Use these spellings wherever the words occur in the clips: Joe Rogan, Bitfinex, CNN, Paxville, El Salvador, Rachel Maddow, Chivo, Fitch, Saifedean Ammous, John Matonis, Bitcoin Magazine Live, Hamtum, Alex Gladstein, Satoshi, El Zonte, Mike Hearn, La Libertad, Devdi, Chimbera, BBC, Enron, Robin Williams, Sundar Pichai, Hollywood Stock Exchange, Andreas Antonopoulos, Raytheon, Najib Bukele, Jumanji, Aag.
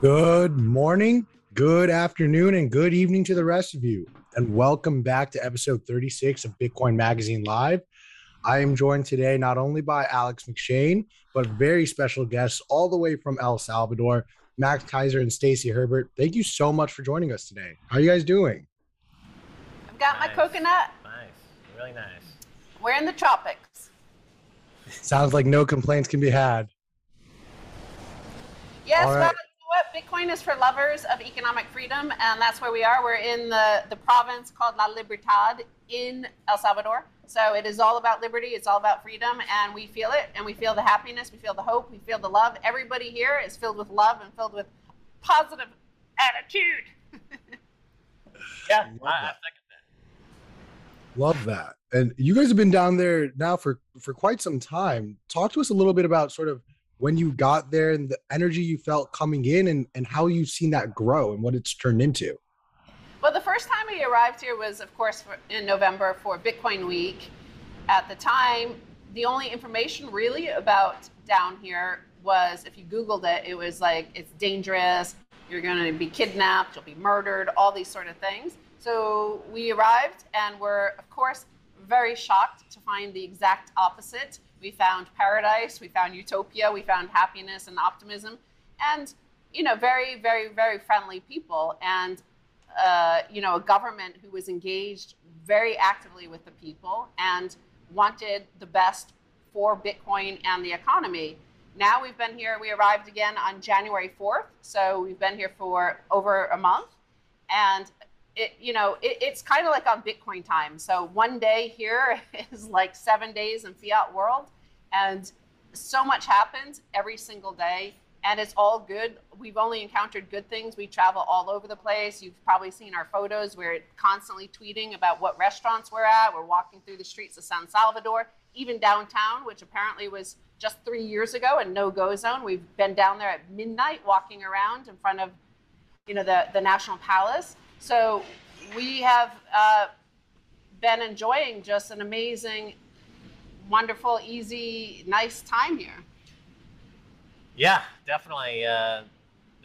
Good morning, good afternoon, and good evening to the rest of you. And welcome back to episode 36 of Bitcoin Magazine Live. I am joined today not only by Alex McShane, but very special guests all the way from El Salvador, Max Keiser and Stacy Herbert. Thank you so much for joining us today. How are you guys doing? I've got my coconut. Nice, really nice. We're in the tropics. Sounds like no complaints can be had. Yes, right. Well, you know what? Bitcoin is for lovers of economic freedom, and that's where we are. We're in the province called La Libertad in El Salvador. So it is all about liberty. It's all about freedom, and we feel it, and we feel the happiness. We feel the hope. We feel the love. Everybody here is filled with love and filled with positive attitude. Yeah, I second that. Love that. And you guys have been down there now for quite some time. Talk to us a little bit about sort of when you got there and the energy you felt coming in and how you've seen that grow and what it's turned into. Well, the first time we arrived here was, of course, in November for Bitcoin Week. At the time, the only information really about down here was, if you Googled it, it was like, it's dangerous, you're going to be kidnapped, you'll be murdered, all these sort of things. So we arrived and were, of course, very shocked to find the exact opposite. We found paradise, we found utopia, we found happiness and optimism, and, you know, very, very, very friendly people, and, you know, a government who was engaged very actively with the people and wanted the best for Bitcoin and the economy. Now we've been here, we arrived again on January 4th, so we've been here for over a month, and it's kind of like on Bitcoin time. So one day here is like 7 days in fiat world, and so much happens every single day, and it's all good. We've only encountered good things. We travel all over the place. You've probably seen our photos. We're constantly tweeting about what restaurants we're at. We're walking through the streets of San Salvador, even downtown, which apparently was just 3 years ago a no-go zone. We've been down there at midnight walking around in front of, you know, the National Palace. So we have been enjoying just an amazing, wonderful, easy, nice time here. Yeah, definitely.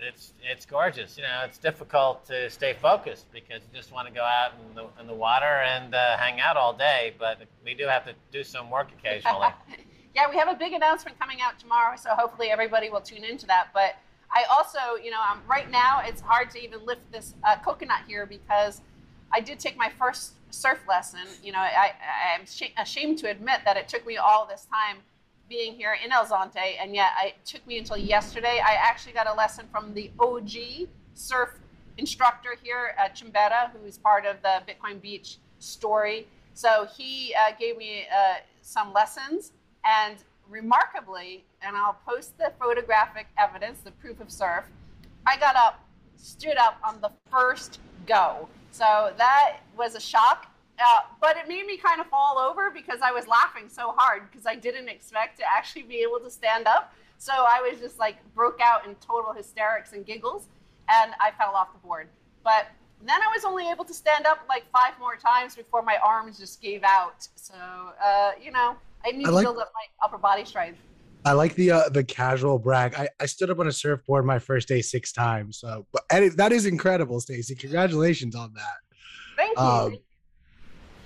It's gorgeous. You know, it's difficult to stay focused because you just want to go out in the water and hang out all day. But we do have to do some work occasionally. Yeah, we have a big announcement coming out tomorrow, so hopefully everybody will tune into that. But I also, you know, right now it's hard to even lift this coconut here because I did take my first surf lesson. You know, I'm ashamed to admit that it took me all this time being here in El Zonte, and yet it took me until yesterday. I actually got a lesson from the OG surf instructor here, Chimbera, who is part of the Bitcoin Beach story. So he gave me some lessons, and remarkably, and I'll post the photographic evidence, the proof of surf, I got up, stood up on the first go. So that was a shock, but it made me kind of fall over because I was laughing so hard because I didn't expect to actually be able to stand up. So I was just like broke out in total hysterics and giggles, and I fell off the board. But then I was only able to stand up like 5 more times before my arms just gave out. So, you know, I need to build up my upper body strength. I like the casual brag. I stood up on a surfboard my first day 6 times. So, that is incredible, Stacy. Congratulations on that. Thank you.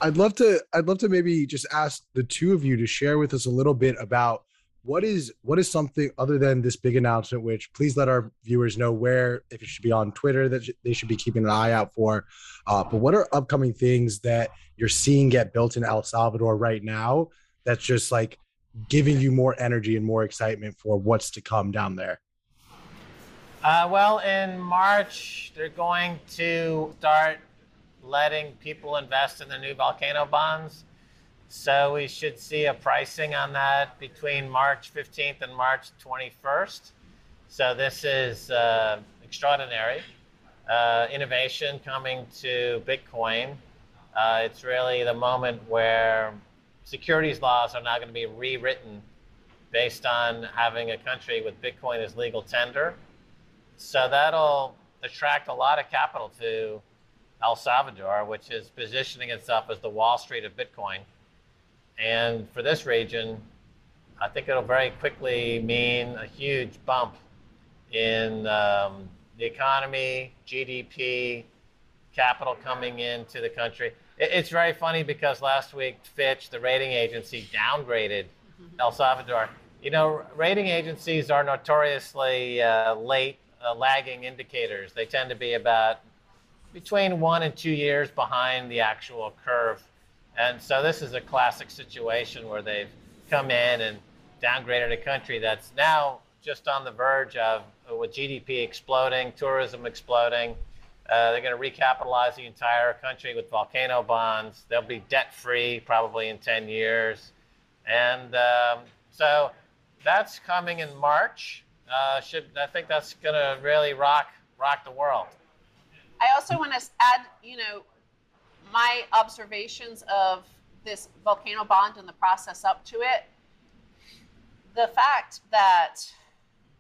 I'd love to maybe just ask the two of you to share with us a little bit about what is something other than this big announcement, which please let our viewers know where, if it should be on Twitter, that they should be keeping an eye out for. But what are upcoming things that you're seeing get built in El Salvador right now that's just like giving you more energy and more excitement for what's to come down there? Well, in March, they're going to start letting people invest in the new volcano bonds. So we should see a pricing on that between March 15th and March 21st. So this is extraordinary innovation coming to Bitcoin. It's really the moment where securities laws are now going to be rewritten based on having a country with Bitcoin as legal tender. So that'll attract a lot of capital to El Salvador, which is positioning itself as the Wall Street of Bitcoin. And for this region, I think it'll very quickly mean a huge bump in the economy, GDP, capital coming into the country. It's very funny because last week, Fitch, the rating agency, downgraded El Salvador. You know, rating agencies are notoriously late, lagging indicators. They tend to be about between 1 and 2 years behind the actual curve. And so this is a classic situation where they've come in and downgraded a country that's now just on the verge of, with GDP exploding, tourism exploding. They're going to recapitalize the entire country with volcano bonds. They'll be debt-free probably in 10 years. And so that's coming in March. I think that's going to really rock the world. I also want to add, you know, my observations of this volcano bond and the process up to it. The fact that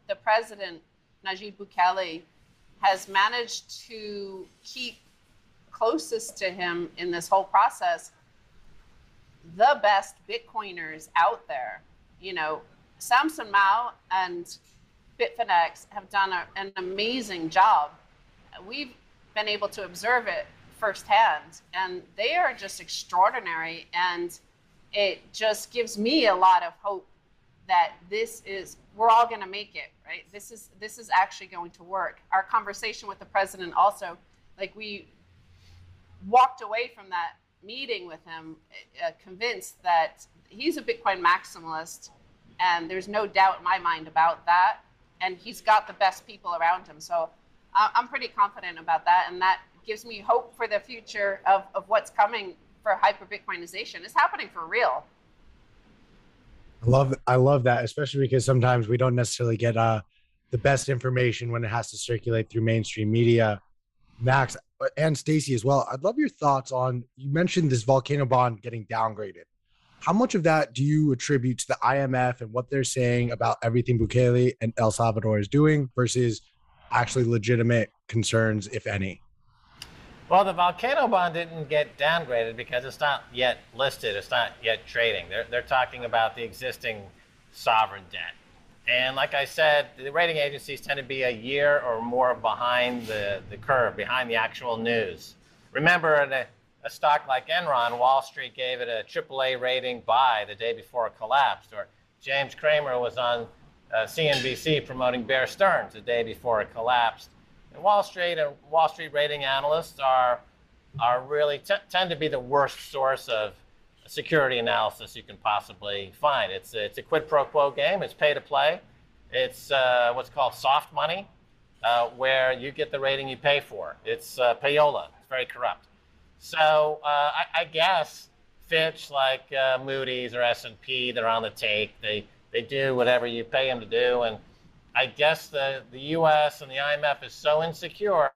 the president, Najib Bukele, has managed to keep closest to him in this whole process the best Bitcoiners out there. You know, Samson Mao and Bitfinex have done an amazing job. We've been able to observe it firsthand, and they are just extraordinary. And it just gives me a lot of hope that we're all going to make it, right? This is actually going to work. Our conversation with the president also, like, we walked away from that meeting with him convinced that he's a Bitcoin maximalist, and there's no doubt in my mind about that. And he's got the best people around him. So I'm pretty confident about that. And that gives me hope for the future of what's coming for hyper-Bitcoinization. It's happening for real. I love that, especially because sometimes we don't necessarily get the best information when it has to circulate through mainstream media. Max and Stacy as well, I'd love your thoughts on, you mentioned this volcano bond getting downgraded. How much of that do you attribute to the IMF and what they're saying about everything Bukele and El Salvador is doing versus actually legitimate concerns, if any? Well, the volcano bond didn't get downgraded because it's not yet listed. It's not yet trading. They're talking about the existing sovereign debt. And like I said, the rating agencies tend to be a year or more behind the curve, behind the actual news. Remember, in a stock like Enron, Wall Street gave it a AAA rating buy the day before it collapsed. Or James Cramer was on CNBC promoting Bear Stearns the day before it collapsed. And Wall Street rating analysts are really tend to be the worst source of security analysis you can possibly find. It's a quid pro quo game. It's pay to play. It's what's called soft money, where you get the rating you pay for. It's payola. It's very corrupt. So I guess Fitch, like Moody's or S&P, they're on the take. They do whatever you pay them to do. And I guess the U.S. and the IMF is so insecure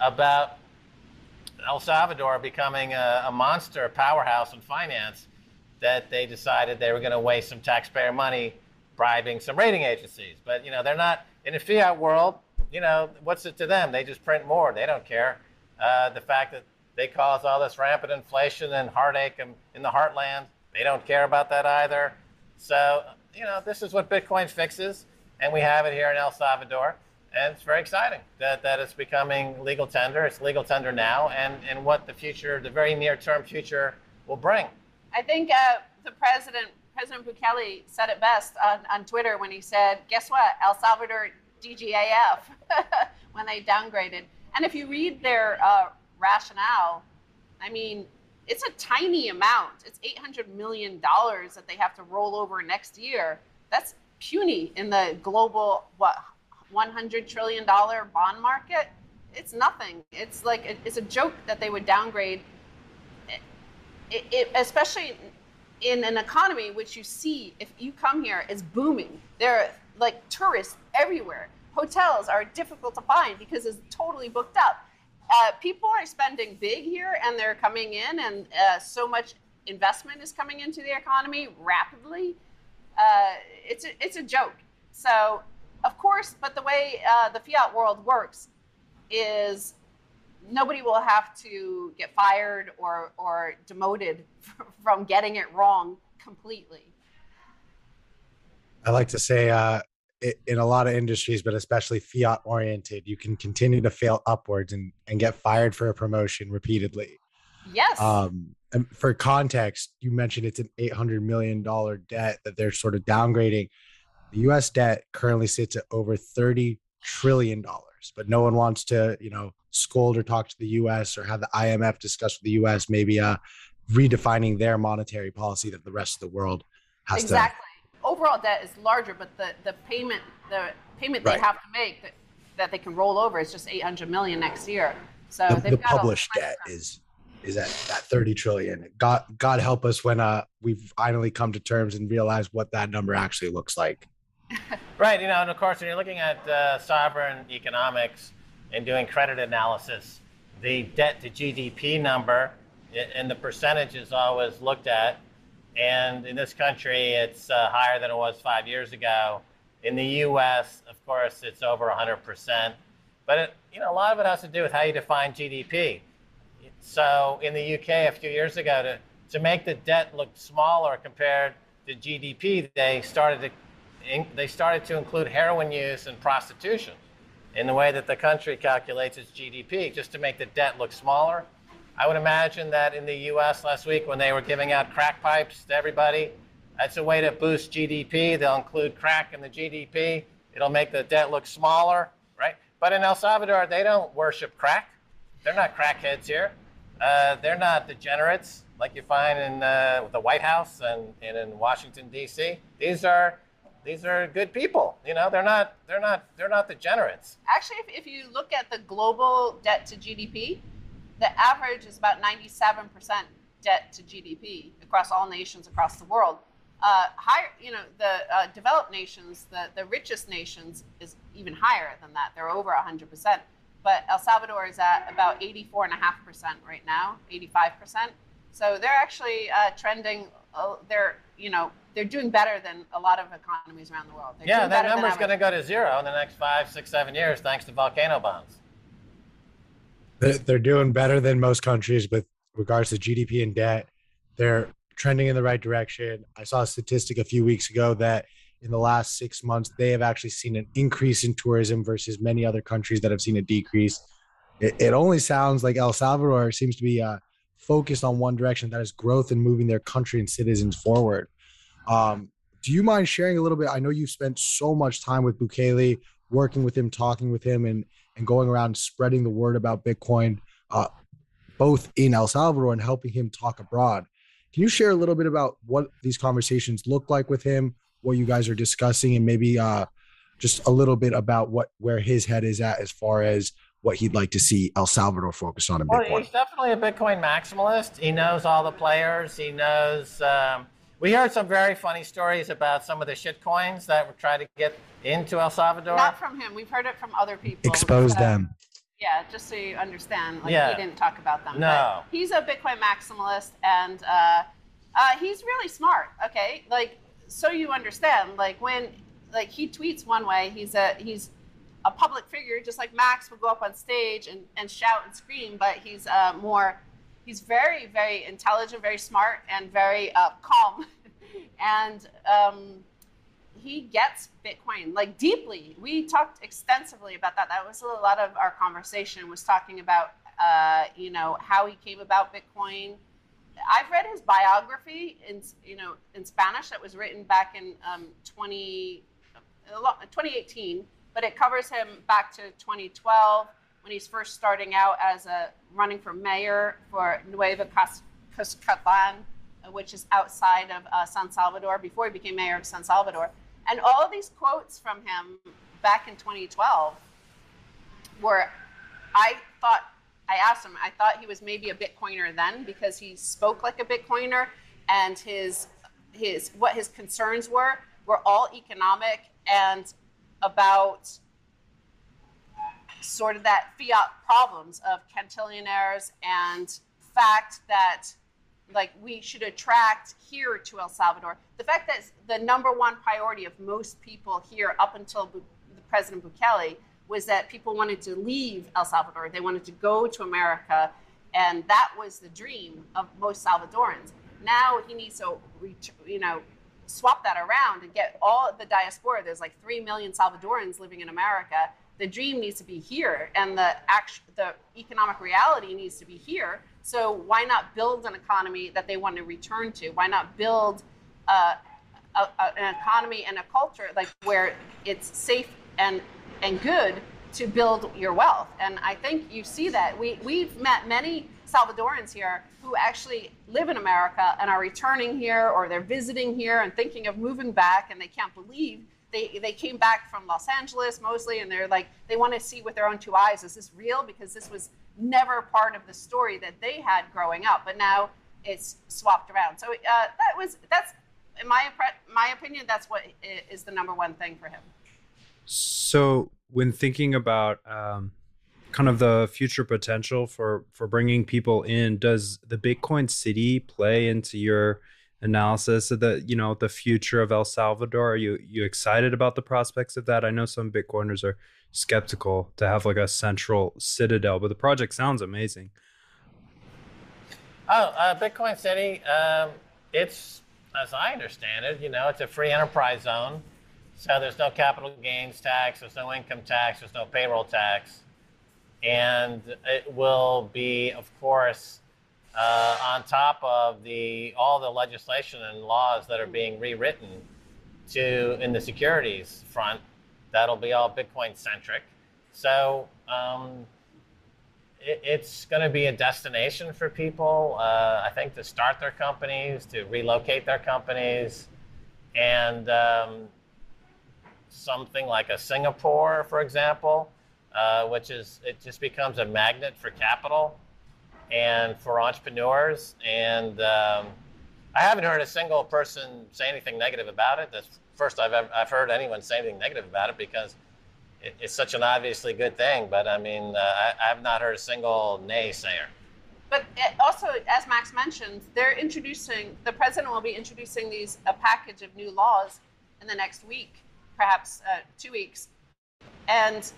about El Salvador becoming a monster powerhouse in finance that they decided they were going to waste some taxpayer money bribing some rating agencies. But, you know, they're not in the fiat world. You know, what's it to them? They just print more. They don't care. The fact that they cause all this rampant inflation and heartache in the heartland, they don't care about that either. So, you know, this is what Bitcoin fixes. And we have it here in El Salvador. And it's very exciting that it's becoming legal tender. It's legal tender now, and what the future, the very near-term future, will bring. I think the President Bukele said it best on Twitter when he said, guess what, El Salvador DGAF, when they downgraded. And if you read their rationale, I mean, it's a tiny amount. It's $800 million that they have to roll over next year. That's puny in the global, $100 trillion bond market. It's nothing. It's like, it's a joke that they would downgrade it, especially in an economy which you see, if you come here, is booming. There are like tourists everywhere. Hotels are difficult to find because it's totally booked up. People are spending big here, and they're coming in, and so much investment is coming into the economy rapidly. It's a joke. So, of course, but the way the fiat world works is nobody will have to get fired or demoted from getting it wrong completely. I like to say in a lot of industries, but especially fiat oriented, you can continue to fail upwards and get fired for a promotion repeatedly. Yes. And for context, you mentioned it's an $800 million debt that they're sort of downgrading. The U.S. debt currently sits at over $30 trillion, but no one wants to, you know, scold or talk to the U.S. or have the IMF discuss with the U.S. maybe redefining their monetary policy that the rest of the world has to. Overall debt is larger, but the payment they have to make that they can roll over is just $800 million next year. So the published debt is at that 30 trillion. God help us when we've finally come to terms and realize what that number actually looks like. Right, you know, and of course, when you're looking at sovereign economics and doing credit analysis, the debt to GDP number and the percentage is always looked at. And in this country, it's higher than it was 5 years ago. In the U.S., of course, it's over 100%. But it, you know, a lot of it has to do with how you define GDP. So in the UK a few years ago, to make the debt look smaller compared to GDP, they started to include heroin use and prostitution in the way that the country calculates its GDP, just to make the debt look smaller. I would imagine that in the US last week, when they were giving out crack pipes to everybody, that's a way to boost GDP. They'll include crack in the GDP. It'll make the debt look smaller, right? But in El Salvador, they don't worship crack. They're not crackheads here. They're not degenerates like you find in the White House and in Washington D.C. These are good people. You know, they're not degenerates. Actually, if you look at the global debt to GDP, the average is about 97% debt to GDP across all nations across the world. Higher, you know, the developed nations, the richest nations, is even higher than that. They're over 100%. But El Salvador is at about 84.5% right now, 85%. So they're actually trending. They're doing better than a lot of economies around the world. Yeah, that number's going to go to zero in the next 5, 6, 7 years, thanks to volcano bonds. They're doing better than most countries with regards to GDP and debt. They're trending in the right direction. I saw a statistic a few weeks ago that in the last 6 months, they have actually seen an increase in tourism versus many other countries that have seen a decrease. It only sounds like El Salvador seems to be focused on one direction, that is growth and moving their country and citizens forward. Do you mind sharing a little bit? I know you've spent so much time with Bukele, working with him, talking with him, and going around spreading the word about Bitcoin, both in El Salvador and helping him talk abroad. Can you share a little bit about what these conversations look like with him, what you guys are discussing, and maybe just a little bit about where his head is at as far as what he'd like to see El Salvador focus on in Bitcoin? Well, he's definitely a Bitcoin maximalist. He knows all the players. He knows. We heard some very funny stories about some of the shit coins that were trying to get into El Salvador. Not from him. We've heard it from other people. Expose them. Yeah, just so you understand. He didn't talk about them. No. But he's a Bitcoin maximalist, and he's really smart. Okay, so you understand, when he tweets one way, he's a public figure, just like Max will go up on stage and shout and scream, but he's very, very intelligent, very smart, and very calm. And he gets Bitcoin, deeply. We talked extensively about that. That was a lot of our conversation, was talking about, how he came about Bitcoin. I've read his biography in Spanish that was written back in 2018, but it covers him back to 2012 when he's first starting out as running for mayor for Nueva Cuscatlán, which is outside of San Salvador, before he became mayor of San Salvador. And all of these quotes from him back in 2012 were, I asked him, I thought he was maybe a Bitcoiner then because he spoke like a Bitcoiner, and his concerns were all economic and about sort of that fiat problems of cantillionaires and fact that we should attract here to El Salvador. The fact that the number one priority of most people here up until the President Bukele was that people wanted to leave El Salvador. They wanted to go to America, and that was the dream of most Salvadorans. Now he needs to, swap that around and get all the diaspora. There's like 3 million Salvadorans living in America. The dream needs to be here, and the economic reality needs to be here. So why not build an economy that they want to return to? Why not build an economy and a culture like where it's safe and good to build your wealth? And I think you see that. We've met many Salvadorans here who actually live in America and are returning here, or they're visiting here and thinking of moving back, and they can't believe they came back from Los Angeles mostly, and they're like, they want to see with their own two eyes, is this real? Because this was never part of the story that they had growing up, but now it's swapped around. So that's in my opinion, that's what is the #1 thing for him. So when thinking about kind of the future potential for bringing people in, does the Bitcoin city play into your analysis of the, the future of El Salvador? Are you excited about the prospects of that? I know some Bitcoiners are skeptical to have like a central citadel, but the project sounds amazing. Bitcoin city, it's, as I understand it, it's a free enterprise zone. So there's no capital gains tax, there's no income tax, there's no payroll tax. And it will be, of course, on top of all the legislation and laws that are being rewritten in the securities front. That'll be all Bitcoin centric. So it's going to be a destination for people, I think, to start their companies, to relocate their companies, and something like a Singapore, for example, which is, it just becomes a magnet for capital and for entrepreneurs. And I haven't heard a single person say anything negative about it. That's first I've heard anyone say anything negative about it, because it's such an obviously good thing. But I mean, I have not heard a single naysayer. But also, as Max mentioned, the president will be introducing a package of new laws in the next week, perhaps 2 weeks. And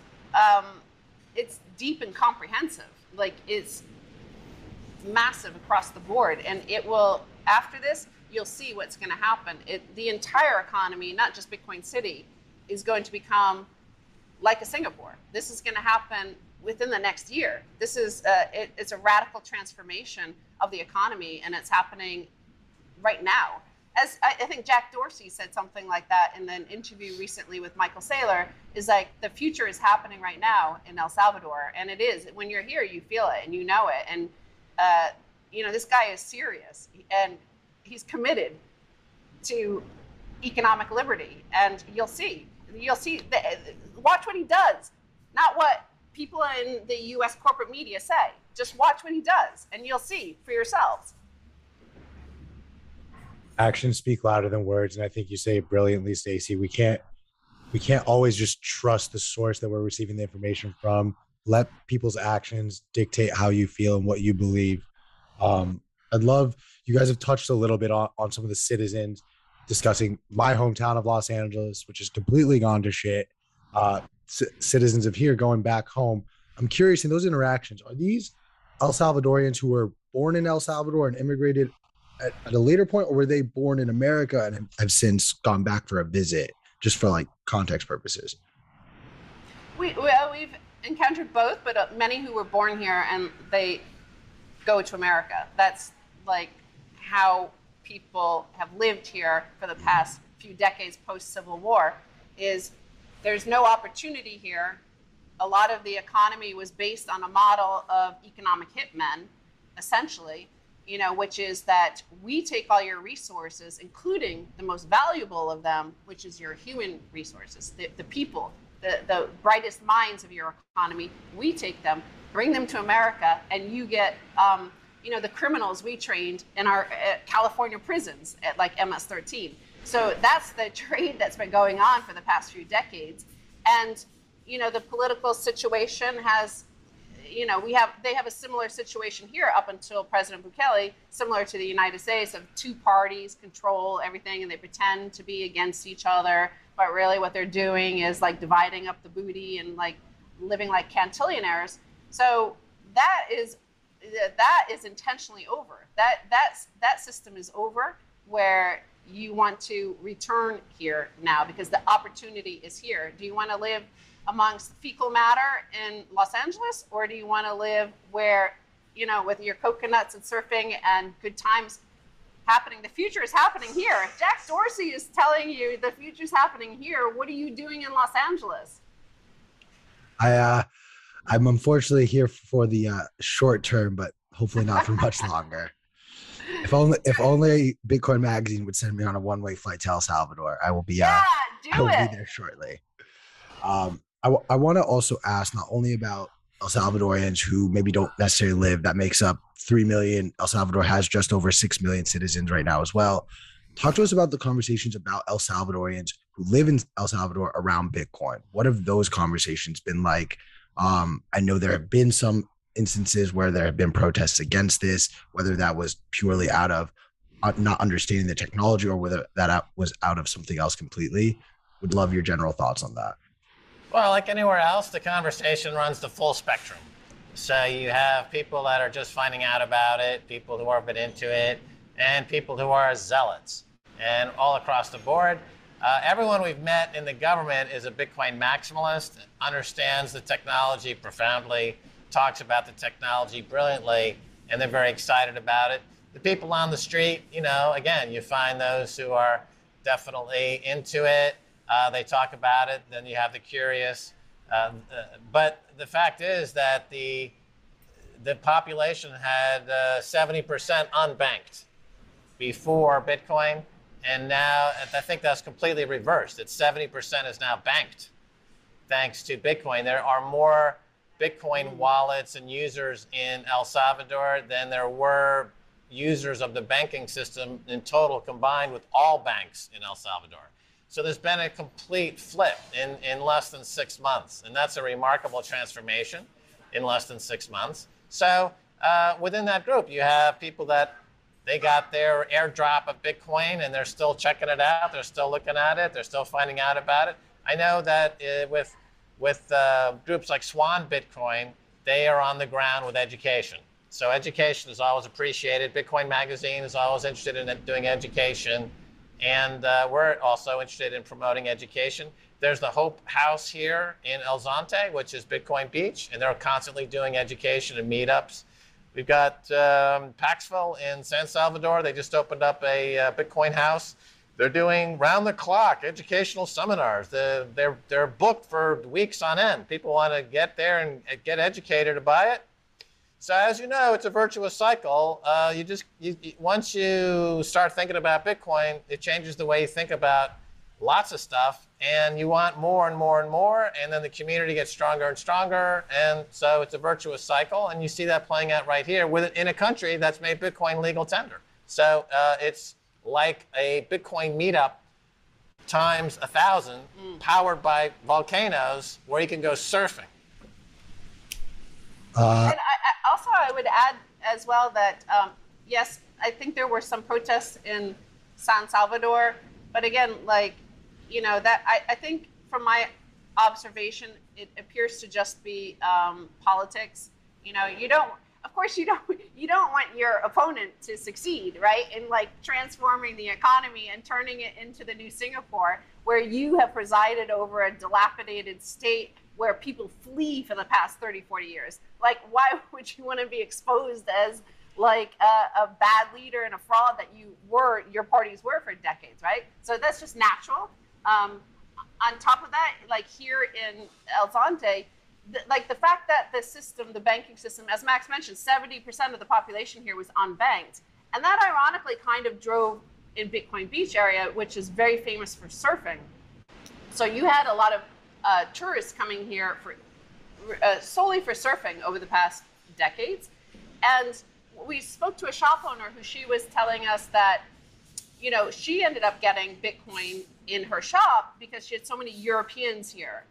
it's deep and comprehensive. Like, it's massive across the board, and it will, after this, you'll see what's going to happen. The entire economy, not just Bitcoin City, is going to become like a Singapore. This is going to happen within the next year. This is it's a radical transformation of the economy, and it's happening right now. As I think Jack Dorsey said something like that in an interview recently with Michael Saylor, is like, the future is happening right now in El Salvador. And it is. When you're here, you feel it and you know it. And this guy is serious, and he's committed to economic liberty. And you'll see, watch what he does, not what people in the US corporate media say. Just watch what he does, and you'll see for yourselves. Actions speak louder than words. And I think you say it brilliantly, Stacy. We can't always just trust the source that we're receiving the information from. Let people's actions dictate how you feel and what you believe. I'd love, you guys have touched a little bit on some of the citizens, discussing my hometown of Los Angeles, which has completely gone to shit. Citizens of here going back home. I'm curious, in those interactions, are these El Salvadorians who were born in El Salvador and immigrated at a later point, or were they born in America and have since gone back for a visit, just for like context purposes? We've encountered both, but many who were born here and they go to America. That's like how people have lived here for the past few decades post-Civil War, is there's no opportunity here. A lot of the economy was based on a model of economic hitmen, essentially, which is that we take all your resources, including the most valuable of them, which is your human resources, the people, the brightest minds of your economy. We take them, bring them to America, and you get, the criminals we trained in our California prisons at like MS-13. So that's the trade that's been going on for the past few decades. And, the political situation has, they have a similar situation here up until President Bukele, similar to the United States, of two parties control everything, and they pretend to be against each other, but really what they're doing is like dividing up the booty and like living like cantillionaires. So that is that is intentionally over. That system is over, where you want to return here now because the opportunity is here. Do you want to live amongst fecal matter in Los Angeles, or do you want to live where, you know, with your coconuts and surfing and good times happening? The future is happening here. Jack Dorsey is telling you the future is happening here. What are you doing in Los Angeles? I'm unfortunately here for the short term, but hopefully not for much longer. If only Bitcoin Magazine would send me on a one-way flight to El Salvador, I will be be there shortly. I want to also ask not only about El Salvadorians who maybe don't necessarily live, that makes up 3 million. El Salvador has just over 6 million citizens right now as well. Talk to us about the conversations about El Salvadorians who live in El Salvador around Bitcoin. What have those conversations been like? I know there have been some instances where there have been protests against this, whether that was purely out of not understanding the technology or whether that was out of something else completely. Would love your general thoughts on that. Well, like anywhere else, the conversation runs the full spectrum. So you have people that are just finding out about it, people who are a bit into it, and people who are zealots. And all across the board, everyone we've met in the government is a Bitcoin maximalist, understands the technology profoundly, talks about the technology brilliantly, and they're very excited about it. The people on the street, you know, again, you find those who are definitely into it. They talk about it. Then you have the curious. But the fact is that the population had 70% unbanked before Bitcoin. And now I think that's completely reversed. It's 70% is now banked thanks to Bitcoin. There are more Bitcoin wallets and users in El Salvador than there were users of the banking system in total combined with all banks in El Salvador. So there's been a complete flip in less than 6 months. And that's a remarkable transformation in less than 6 months. So within that group, you have people that they got their airdrop of Bitcoin and they're still checking it out. They're still looking at it. They're still finding out about it. I know that with groups like Swan Bitcoin, they are on the ground with education. So education is always appreciated. Bitcoin Magazine is always interested in doing education. And we're also interested in promoting education. There's the Hope House here in El Zonte, which is Bitcoin Beach, and they're constantly doing education and meetups. We've got Paxville in San Salvador. They just opened up a Bitcoin house. They're doing round-the-clock educational seminars. They're booked for weeks on end. People want to get there and get educated to buy it. So as you know, it's a virtuous cycle. Once you start thinking about Bitcoin, it changes the way you think about lots of stuff, and you want more and more and more, and then the community gets stronger and stronger, and so it's a virtuous cycle, and you see that playing out right here in a country that's made Bitcoin legal tender. So it's like a Bitcoin meetup times 1,000, powered by volcanoes, where you can go surfing. And I would add as well that, yes, I think there were some protests in San Salvador, but again, like, you know, that I think from my observation, it appears to just be politics. You know, you don't want your opponent to succeed, right? In like transforming the economy and turning it into the new Singapore, where you have presided over a dilapidated state where people flee for the past 30, 40 years. Like, why would you want to be exposed as like a bad leader and a fraud that your parties were for decades, right? So that's just natural. On top of that, like here in El Zonte, like the fact that the banking system, as Max mentioned, 70% of the population here was unbanked. And that ironically kind of drove in Bitcoin Beach area, which is very famous for surfing. So you had a lot of tourists coming here solely for surfing over the past decades. And we spoke to a shop owner who she was telling us that, you know, she ended up getting Bitcoin in her shop because she had so many Europeans here.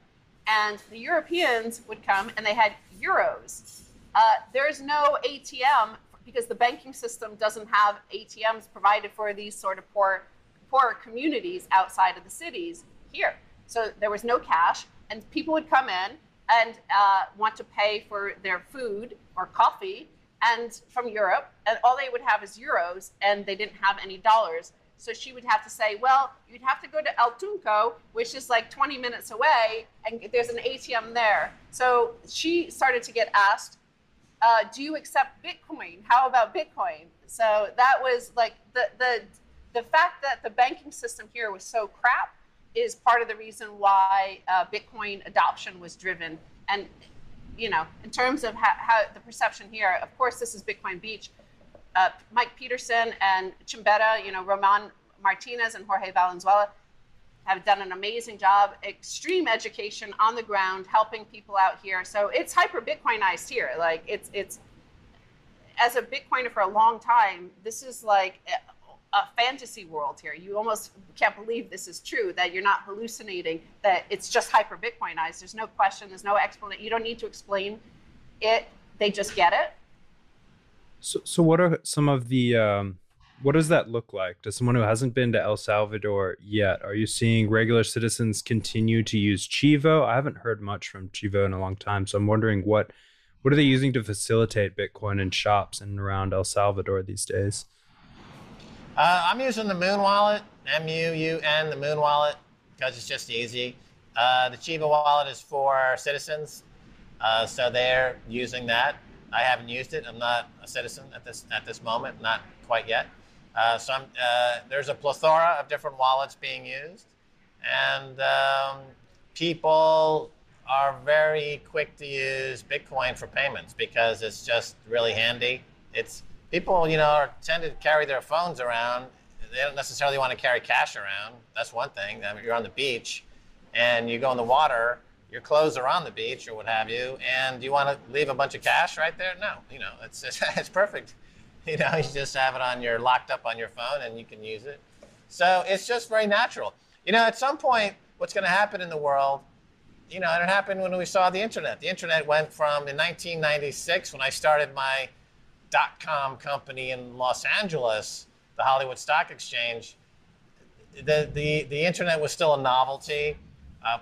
And the Europeans would come and they had euros. There's no ATM because the banking system doesn't have ATMs provided for these sort of poor communities outside of the cities here. So there was no cash, and people would come in and want to pay for their food or coffee, and from Europe, and all they would have is euros, and they didn't have any dollars. So she would have to say, well, you'd have to go to El Tunco, which is like 20 minutes away, and there's an ATM there. So she started to get asked, do you accept Bitcoin? How about Bitcoin? So that was like the fact that the banking system here was so crap is part of the reason why Bitcoin adoption was driven. And, you know, in terms of how the perception here, of course, this is Bitcoin Beach. Mike Peterson and Chimbera, you know, Roman Martinez and Jorge Valenzuela have done an amazing job, extreme education on the ground, helping people out here. So it's hyper Bitcoinized here. Like it's as a Bitcoiner for a long time, this is like a fantasy world here. You almost can't believe this is true, that you're not hallucinating, that it's just hyper Bitcoinized. There's no question, there's no explanation. You don't need to explain it. They just get it. So what are some of the, what does that look like to someone who hasn't been to El Salvador yet? Are you seeing regular citizens continue to use Chivo? I haven't heard much from Chivo in a long time. So I'm wondering what are they using to facilitate Bitcoin in shops and around El Salvador these days? I'm using the Moon Wallet, M-U-U-N, the Moon Wallet, because it's just easy. The Chivo wallet is for citizens. So they're using that. I haven't used it. I'm not a citizen at this moment, not quite yet. There's a plethora of different wallets being used, and people are very quick to use Bitcoin for payments because it's just really handy. It's people, you know, tend to carry their phones around. They don't necessarily want to carry cash around. That's one thing. I mean, you're on the beach, and you go in the water. Your clothes are on the beach or what have you, and you want to leave a bunch of cash right there? No, you know, it's perfect. You know, you just have it on your, locked up on your phone, and you can use it. So it's just very natural. You know, at some point, what's going to happen in the world, you know, and it happened when we saw the internet. The internet went from, in 1996, when I started my dot-com company in Los Angeles, the Hollywood Stock Exchange, the internet was still a novelty.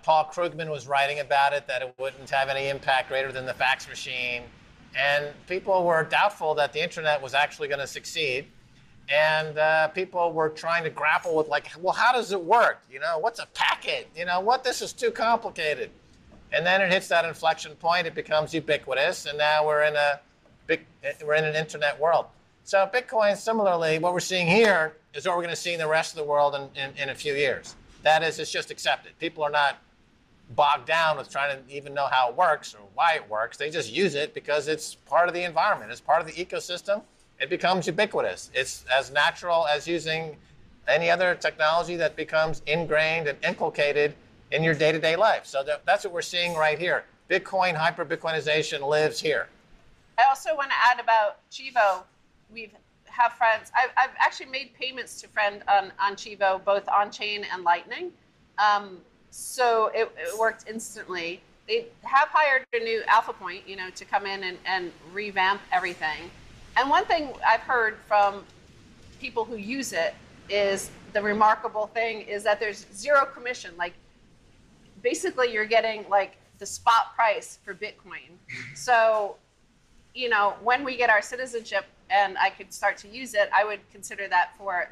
Paul Krugman was writing about it, that it wouldn't have any impact greater than the fax machine. And people were doubtful that the internet was actually going to succeed. And people were trying to grapple with, like, well, how does it work? You know, what's a packet? You know, what? This is too complicated. And then it hits that inflection point. It becomes ubiquitous. And now we're in an internet world. So Bitcoin, similarly, what we're seeing here is what we're going to see in the rest of the world in a few years. That is, it's just accepted. People are not bogged down with trying to even know how it works or why it works. They just use it because it's part of the environment. It's part of the ecosystem. It becomes ubiquitous. It's as natural as using any other technology that becomes ingrained and inculcated in your day-to-day life. So that's what we're seeing right here. Bitcoin, hyper-Bitcoinization lives here. I also want to add about Chivo. Have friends. I've actually made payments to friend on Chivo, both on-chain and Lightning. So it worked instantly. They have hired a new Alpha Point, you know, to come in and revamp everything. And one thing I've heard from people who use it is the remarkable thing is that there's zero commission. Like, basically, you're getting, like, the spot price for Bitcoin. So, you know, when we get our citizenship, and I could start to use it, I would consider that for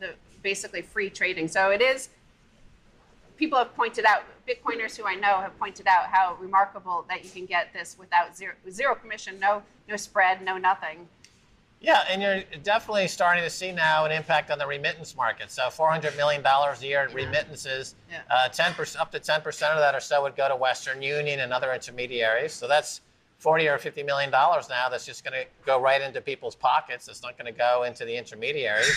the basically free trading. So it is, people have pointed out, Bitcoiners who I know have pointed out how remarkable that you can get this without zero commission, no spread, no nothing. Yeah, and you're definitely starting to see now an impact on the remittance market. So $400 million a year in remittances, yeah. 10%, up to 10% of that or so would go to Western Union and other intermediaries. So that's $40 or $50 million now. That's just going to go right into people's pockets. It's not going to go into the intermediaries.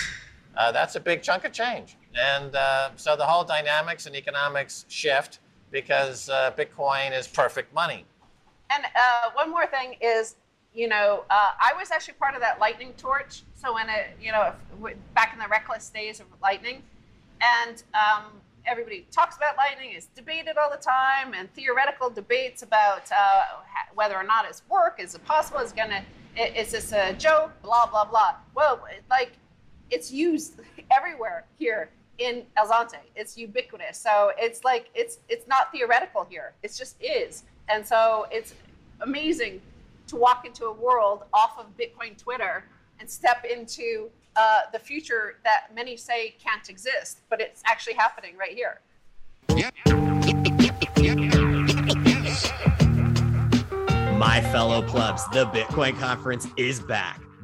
That's a big chunk of change, and so the whole dynamics and economics shift because Bitcoin is perfect money. And one more thing is, you know, I was actually part of that Lightning torch. So when it, you know, back in the reckless days of Lightning, and everybody talks about Lightning, it's debated all the time, and theoretical debates about whether or not it's work, is it possible, is this a joke, blah, blah, blah. Well, like, it's used everywhere here in El Zonte. It's ubiquitous. So it's like, it's not theoretical here. It's just is. And so it's amazing to walk into a world off of Bitcoin Twitter and step into the future that many say can't exist, but it's actually happening right here. My fellow plebs, the Bitcoin conference is back.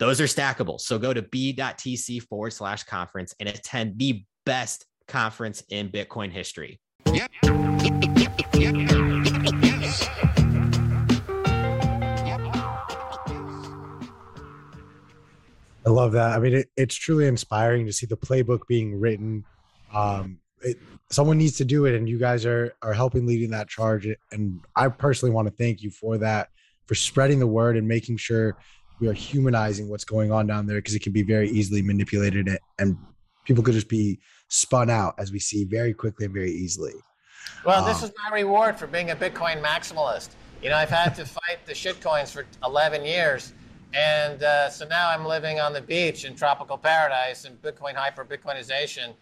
Those are stackable. So go to b.tc/conference and attend the best conference in Bitcoin history. I love that. I mean, it's truly inspiring to see the playbook being written. Someone needs to do it, and you guys are helping leading that charge. And I personally want to thank you for that, for spreading the word and making sure we are humanizing what's going on down there, because it can be very easily manipulated and people could just be spun out, as we see very quickly and very easily. Well, this is my reward for being a Bitcoin maximalist. You know, I've had to fight the shitcoins for 11 years. And so now I'm living on the beach in tropical paradise and Bitcoin hyper-Bitcoinization,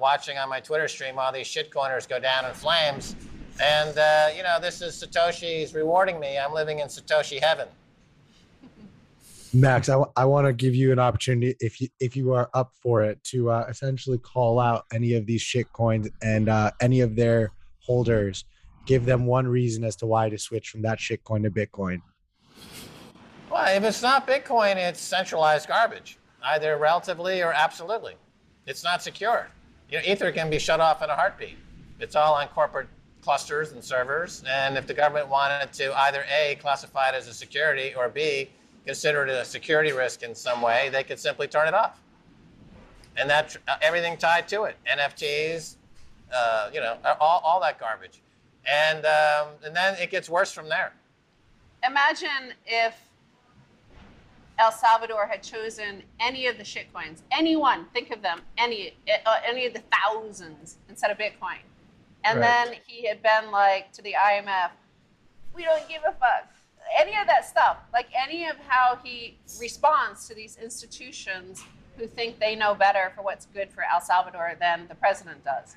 watching on my Twitter stream all these shitcoiners go down in flames. And, you know, this is Satoshi's rewarding me. I'm living in Satoshi heaven. Max, I want to give you an opportunity, if you are up for it, to essentially call out any of these shit coins and any of their holders. Give them one reason as to why to switch from that shit coin to Bitcoin. Well, if it's not Bitcoin, it's centralized garbage, either relatively or absolutely. It's not secure. You know, Ether can be shut off in a heartbeat. It's all on corporate clusters and servers. And if the government wanted to either A, classify it as a security, or B, consider it a security risk in some way, they could simply turn it off. And that everything tied to it, NFTs, you know, all that garbage. And then it gets worse from there. Imagine if El Salvador had chosen any of the shitcoins, anyone, think of them, any of the thousands instead of Bitcoin. And right. Then he had been like to the IMF, we don't give a fuck. Any of that stuff, like any of how he responds to these institutions who think they know better for what's good for El Salvador than the president does.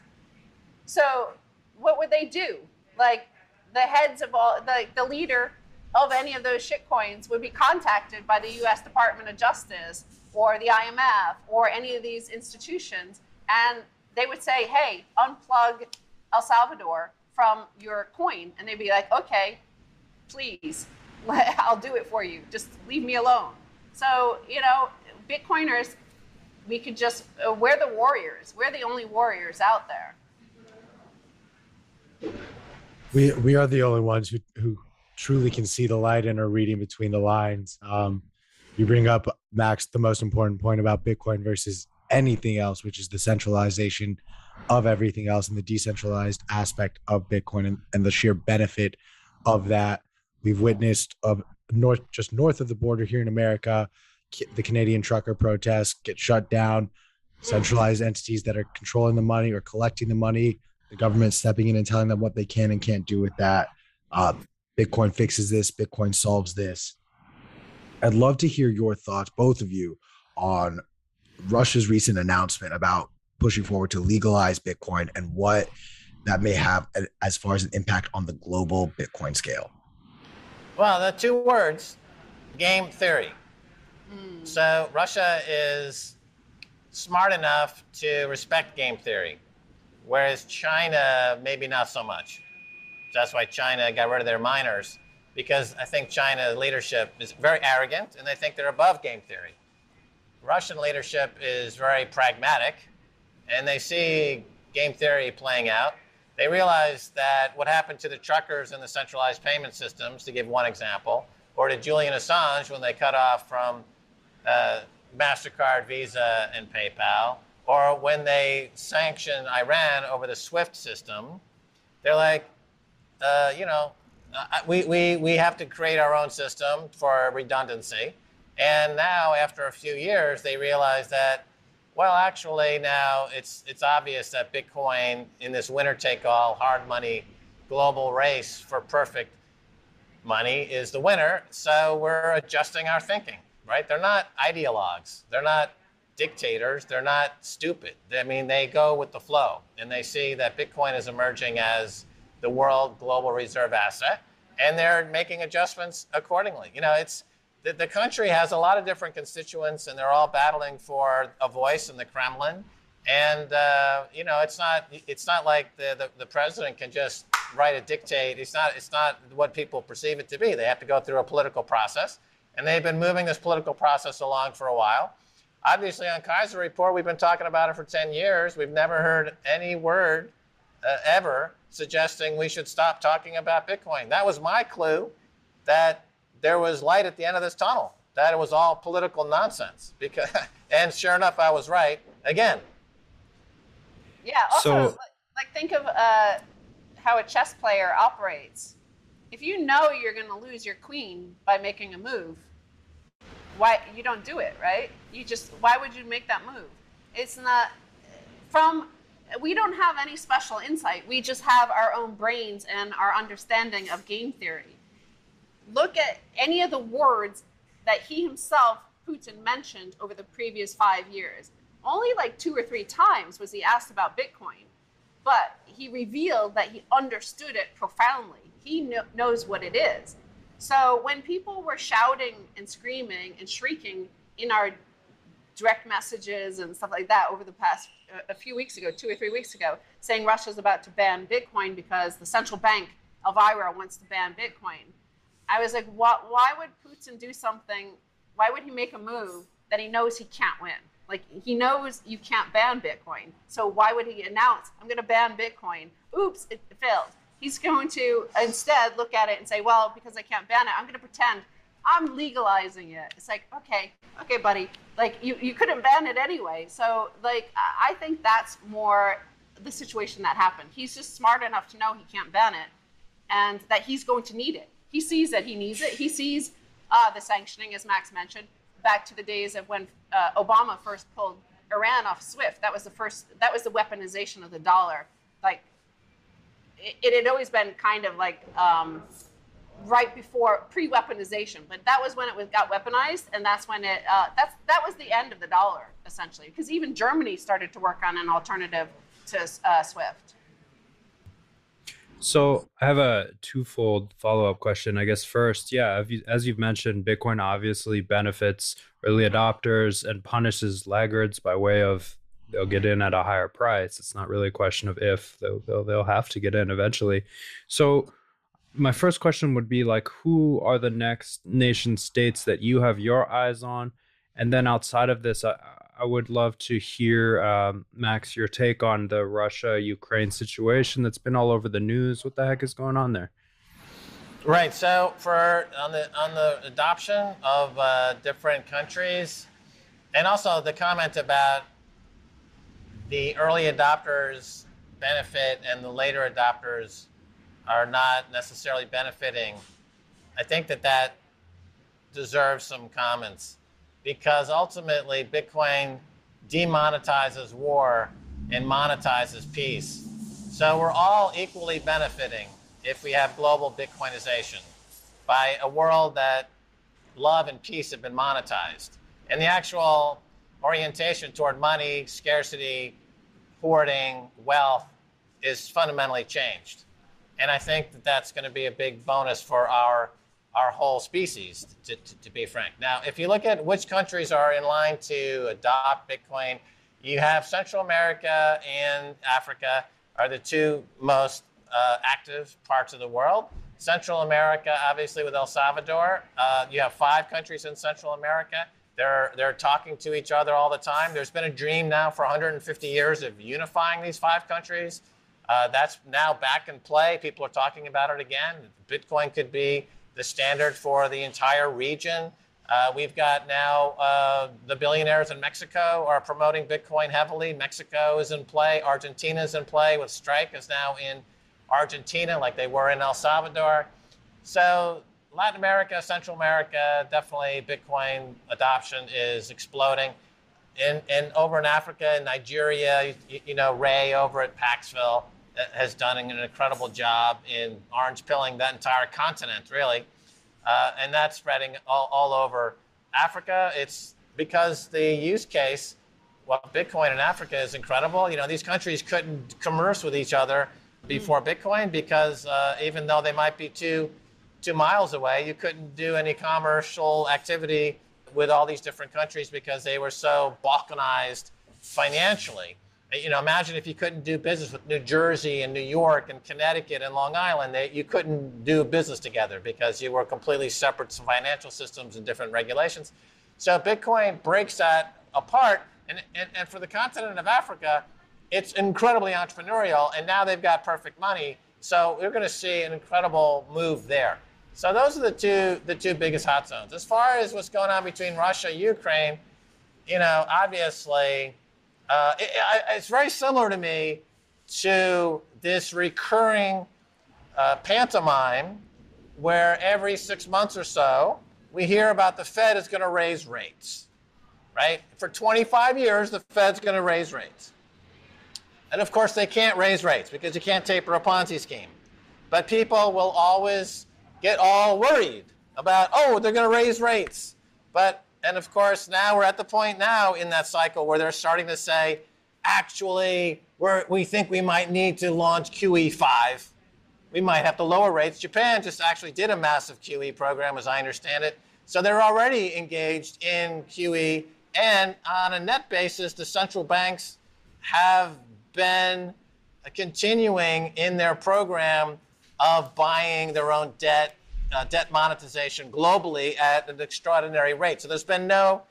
So what would they do? Like the heads of all, the leader of any of those shitcoins would be contacted by the US Department of Justice or the IMF or any of these institutions. And they would say, hey, unplug El Salvador from your coin. And they'd be like, okay, please. I'll do it for you. Just leave me alone. So, you know, Bitcoiners, we could just, we're the warriors. We're the only warriors out there. We are the only ones who truly can see the light and are reading between the lines. You bring up, Max, the most important point about Bitcoin versus anything else, which is the centralization of everything else and the decentralized aspect of Bitcoin and the sheer benefit of that. We've witnessed north of the border here in America, the Canadian trucker protests get shut down, centralized entities that are controlling the money or collecting the money, the government stepping in and telling them what they can and can't do with that. Bitcoin fixes this, Bitcoin solves this. I'd love to hear your thoughts, both of you, on Russia's recent announcement about pushing forward to legalize Bitcoin and what that may have as far as an impact on the global Bitcoin scale. Well, the two words, game theory. So Russia is smart enough to respect game theory, whereas China, maybe not so much. So that's why China got rid of their miners, because I think China's leadership is very arrogant and they think they're above game theory. Russian leadership is very pragmatic and they see game theory playing out. They realized that what happened to the truckers in the centralized payment systems, to give one example, or to Julian Assange when they cut off from MasterCard, Visa, and PayPal, or when they sanctioned Iran over the SWIFT system, they're like, we have to create our own system for redundancy. And now, after a few years, they realize that, well, actually, now it's obvious that Bitcoin, in this winner-take-all, hard money, global race for perfect money, is the winner. So we're adjusting our thinking, right? They're not ideologues. They're not dictators. They're not stupid. I mean, they go with the flow, and they see that Bitcoin is emerging as the world global reserve asset, and they're making adjustments accordingly. You know, it's the country has a lot of different constituents, and they're all battling for a voice in the Kremlin. And you know, it's not like the president can just write a dictate. It's not what people perceive it to be. They have to go through a political process, and they've been moving this political process along for a while. Obviously, on Kaiser Report, we've been talking about it for 10 years. We've never heard any word ever suggesting we should stop talking about Bitcoin. That was my clue that there was light at the end of this tunnel, that it was all political nonsense. Because, and sure enough, I was right again. Yeah, also, so, like think of how a chess player operates. If you know you're going to lose your queen by making a move, why you don't do it, right? You just, why would you make that move? It's not from, we don't have any special insight. We just have our own brains and our understanding of game theory. Look at any of the words that he himself, Putin, mentioned over the previous 5 years. Only like 2 or 3 times was he asked about Bitcoin, but he revealed that he understood it profoundly. He knows what it is. So when people were shouting and screaming and shrieking in our direct messages and stuff like that over the past a few weeks ago, 2 or 3 weeks ago, saying Russia's about to ban Bitcoin because the central bank, Elvira, wants to ban Bitcoin. I was like, what, why would Putin do something? Why would he make a move that he knows he can't win? Like, he knows you can't ban Bitcoin. So why would he announce, I'm going to ban Bitcoin? Oops, it failed. He's going to instead look at it and say, well, because I can't ban it, I'm going to pretend I'm legalizing it. It's like, okay, buddy. Like, you couldn't ban it anyway. So, like, I think that's more the situation that happened. He's just smart enough to know he can't ban it and that he's going to need it. He sees that he needs it. He sees the sanctioning, as Max mentioned, back to the days of when Obama first pulled Iran off SWIFT. That was the weaponization of the dollar. Like, it had always been kind of like right before pre-weaponization, but that was when it got weaponized, and that's when it that was the end of the dollar essentially, because even Germany started to work on an alternative to SWIFT. So I have a twofold follow-up question. I guess first, yeah, as you've mentioned, Bitcoin obviously benefits early adopters and punishes laggards by way of they'll get in at a higher price. It's not really a question of if, they'll have to get in eventually. So my first question would be like, who are the next nation states that you have your eyes on? And then outside of this, I would love to hear, Max, your take on the Russia-Ukraine situation that's been all over the news. What the heck is going on there? Right. So on the adoption of different countries, and also the comment about the early adopters benefit and the later adopters are not necessarily benefiting, I think that deserves some comments. Because ultimately, Bitcoin demonetizes war and monetizes peace. So we're all equally benefiting if we have global Bitcoinization by a world that love and peace have been monetized. And the actual orientation toward money, scarcity, hoarding, wealth is fundamentally changed. And I think that's going to be a big bonus for our whole species, to be frank. Now, if you look at which countries are in line to adopt Bitcoin, you have Central America and Africa are the two most active parts of the world. Central America, obviously, with El Salvador. You have 5 countries in Central America. They're talking to each other all the time. There's been a dream now for 150 years of unifying these 5 countries. That's now back in play. People are talking about it again. Bitcoin could be the standard for the entire region. We've got now the billionaires in Mexico are promoting Bitcoin heavily. Mexico is in play. Argentina is in play with Strike is now in Argentina like they were in El Salvador. So Latin America, Central America, definitely Bitcoin adoption is exploding. And over in Africa, in Nigeria, you know, Ray over at Paxville has done an incredible job in orange pilling that entire continent, really. And that's spreading all over Africa. It's because the use case, well, Bitcoin in Africa is incredible. You know, these countries couldn't commerce with each other before Bitcoin because even though they might be two miles away, you couldn't do any commercial activity with all these different countries because they were so balkanized financially. You know, imagine if you couldn't do business with New Jersey and New York and Connecticut and Long Island, you couldn't do business together because you were completely separate financial systems and different regulations. So Bitcoin breaks that apart. And for the continent of Africa, it's incredibly entrepreneurial. And now they've got perfect money. So we're going to see an incredible move there. So those are the two biggest hot zones. As far as what's going on between Russia and Ukraine, you know, obviously, it's very similar to me to this recurring pantomime where every 6 months or so, we hear about the Fed is going to raise rates, right? For 25 years, the Fed's going to raise rates. And of course, they can't raise rates because you can't taper a Ponzi scheme. But people will always get all worried about, oh, they're going to raise rates. And of course, now we're at the point now in that cycle where they're starting to say, actually, we think we might need to launch QE5. We might have to lower rates. Japan just actually did a massive QE program, as I understand it. So they're already engaged in QE. And on a net basis, the central banks have been continuing in their program of buying their own debt, debt monetization globally at an extraordinary rate. So there's been no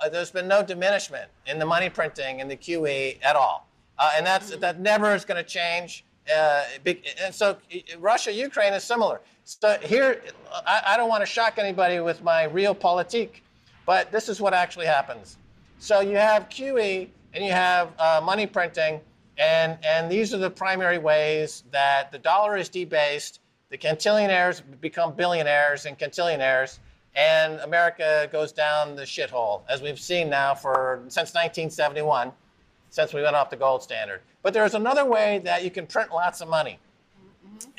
diminishment in the money printing and the QE at all, and that never is going to change. And so Russia, Ukraine is similar. So here, I don't want to shock anybody with my real politique, but this is what actually happens. So you have QE and you have money printing, and these are the primary ways that the dollar is debased. The cantillionaires become billionaires and cantillionaires, and America goes down the shithole, as we've seen now since 1971, since we went off the gold standard. But there's another way that you can print lots of money,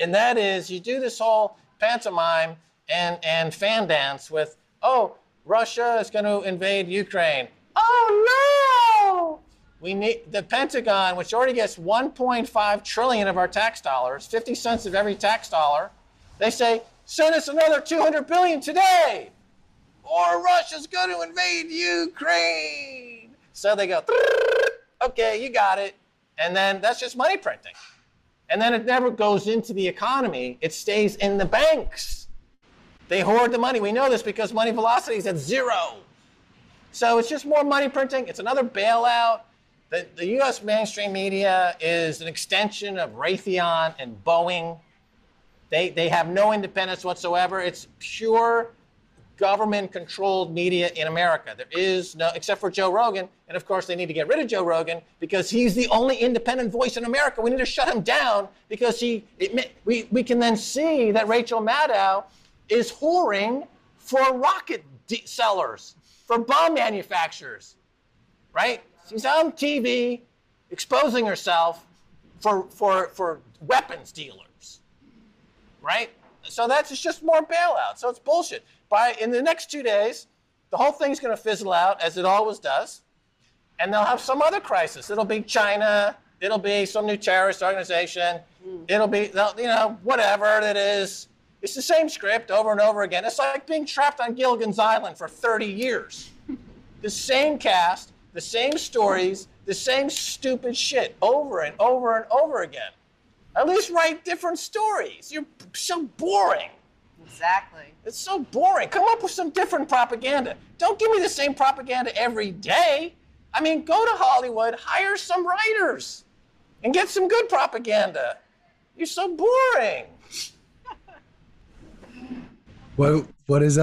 and that is you do this whole pantomime and fan dance with, oh, Russia is going to invade Ukraine. Oh, no! The Pentagon, which already gets $1.5 trillion of our tax dollars, 50 cents of every tax dollar, they say, send us another $200 billion today, or Russia's going to invade Ukraine. So they go, okay, you got it. And then that's just money printing. And then it never goes into the economy. It stays in the banks. They hoard the money. We know this because money velocity is at zero. So it's just more money printing. It's another bailout. The U.S. mainstream media is an extension of Raytheon and Boeing. They have no independence whatsoever. It's pure government-controlled media in America. There is no, except for Joe Rogan. And, of course, they need to get rid of Joe Rogan because he's the only independent voice in America. We need to shut him down because we can then see that Rachel Maddow is whoring for rocket sellers, for bomb manufacturers, right? She's on TV exposing herself for weapons dealers, right? So that's just more bailout. So it's bullshit. In the next 2 days, the whole thing's going to fizzle out, as it always does, and they'll have some other crisis. It'll be China. It'll be some new terrorist organization. It'll be, you know, whatever it is. It's the same script over and over again. It's like being trapped on Gilligan's Island for 30 years. The same cast. The same stories, the same stupid shit over and over and over again. At least write different stories. You're so boring. Exactly. It's so boring. Come up with some different propaganda. Don't give me the same propaganda every day. I mean, go to Hollywood, hire some writers. and get some good propaganda. You're so boring. What is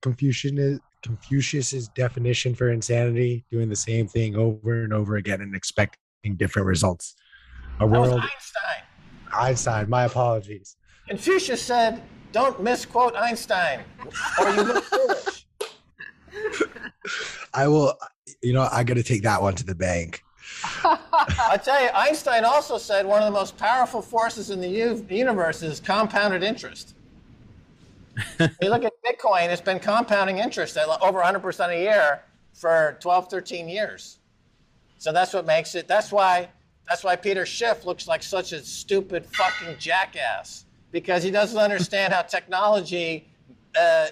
Confucius's definition for insanity? Doing the same thing over and over again and expecting different results. Einstein, my apologies. Confucius said, don't misquote Einstein or you look foolish. I will, I got to take that one to the bank. I tell you, Einstein also said one of the most powerful forces in the universe is compounded interest. You look at Bitcoin, it's been compounding interest at over 100% a year for 12, 13 years. So that's what makes it, that's why Peter Schiff looks like such a stupid fucking jackass, because he doesn't understand how technology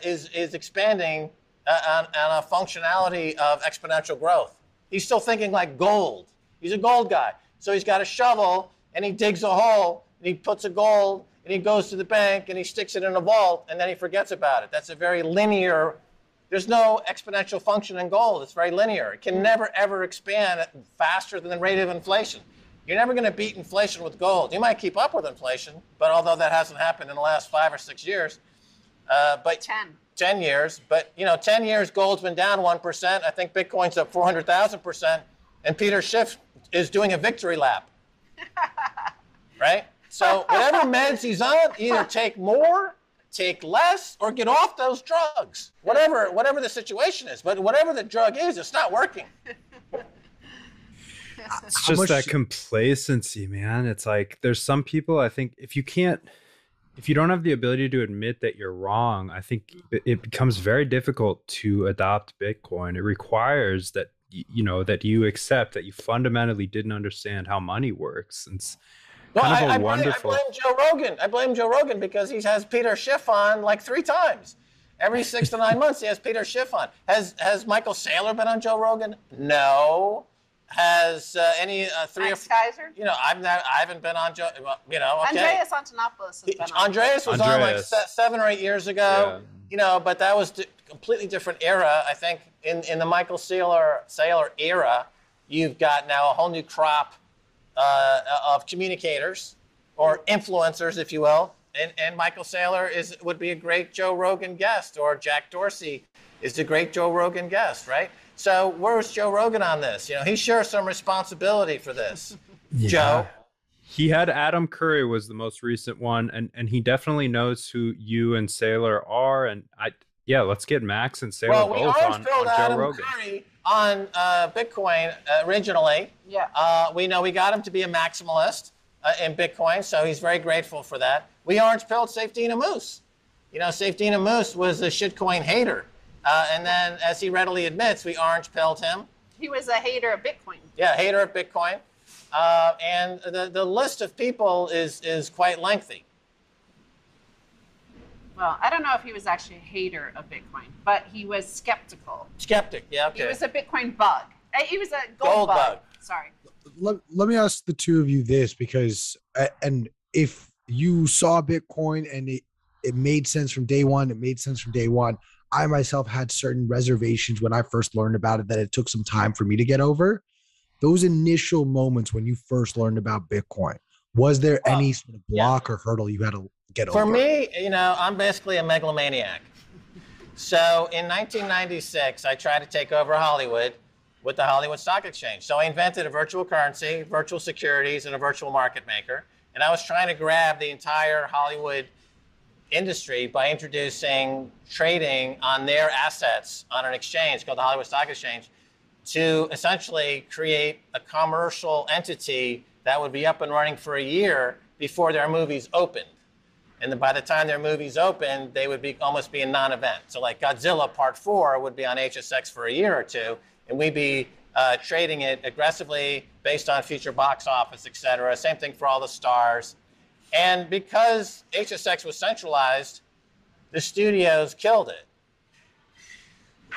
is expanding on a functionality of exponential growth. He's still thinking like gold. He's a gold guy. So he's got a shovel and he digs a hole and he puts a gold and he goes to the bank and he sticks it in a vault and then he forgets about it. That's a very linear, there's no exponential function in gold. It's very linear. It can never ever expand faster than the rate of inflation. You're never going to beat inflation with gold. You might keep up with inflation, but although that hasn't happened in the last 5 or 6 years, but 10 years, but 10 years gold's been down 1%. I think Bitcoin's up 400,000%, and Peter Schiff is doing a victory lap. Right? So whatever meds he's on, either take more, take less, or get off those drugs. Whatever the situation is, but whatever the drug is, it's not working. It's just that complacency, man. It's like there's some people, I think, if you don't have the ability to admit that you're wrong, I think it becomes very difficult to adopt Bitcoin. It requires that, that you accept that you fundamentally didn't understand how money works. It's kind of a wonderful... I blame Joe Rogan because he has Peter Schiff on like 3 times. Every 6 to 9 months, he has Peter Schiff on. Has Michael Saylor been on Joe Rogan? No. Has Max Keiser? I haven't been on Joe. Okay. Andreas Antonopoulos has been on. Andreas was on like 7 or 8 years ago. Yeah. But that was a completely different era. I think in the Michael Saylor era, you've got now a whole new crop of communicators or influencers, if you will. And Michael Saylor would be a great Joe Rogan guest, or Jack Dorsey is a great Joe Rogan guest, right? So where's Joe Rogan on this? He shares some responsibility for this. Yeah. Joe. He had Adam Curry was the most recent one, and he definitely knows who you and Saylor are. And let's get Max and Saylor both on Joe Rogan. Well, we always filled Adam Curry on Bitcoin originally. Yeah. We know we got him to be a maximalist in Bitcoin, so he's very grateful for that. We orange-pilled Saifedean Ammous. Saifedean Ammous was a shitcoin hater. And then, as he readily admits, we orange-pilled him. He was a hater of Bitcoin. Yeah, hater of Bitcoin. And the list of people is quite lengthy. Well, I don't know if he was actually a hater of Bitcoin, but he was skeptical. Skeptic, yeah, okay. He was a Bitcoin bug. He was a gold bug. Sorry. Let me ask the two of you this, because if you saw Bitcoin and it made sense from day one, I myself had certain reservations when I first learned about it that it took some time for me to get over. Those initial moments when you first learned about Bitcoin, was there any sort of block or hurdle you had to get over? For me, I'm basically a megalomaniac. So in 1996, I tried to take over Hollywood with the Hollywood Stock Exchange. So I invented a virtual currency, virtual securities, and a virtual market maker. And I was trying to grab the entire Hollywood industry by introducing trading on their assets on an exchange called the Hollywood Stock Exchange to essentially create a commercial entity that would be up and running for a year before their movies opened. And then by the time their movies opened, they would almost be a non-event. So like Godzilla Part 4 would be on HSX for a year or two, and we'd be trading it aggressively based on future box office, et cetera. Same thing for all the stars. And because HSX was centralized, the studios killed it.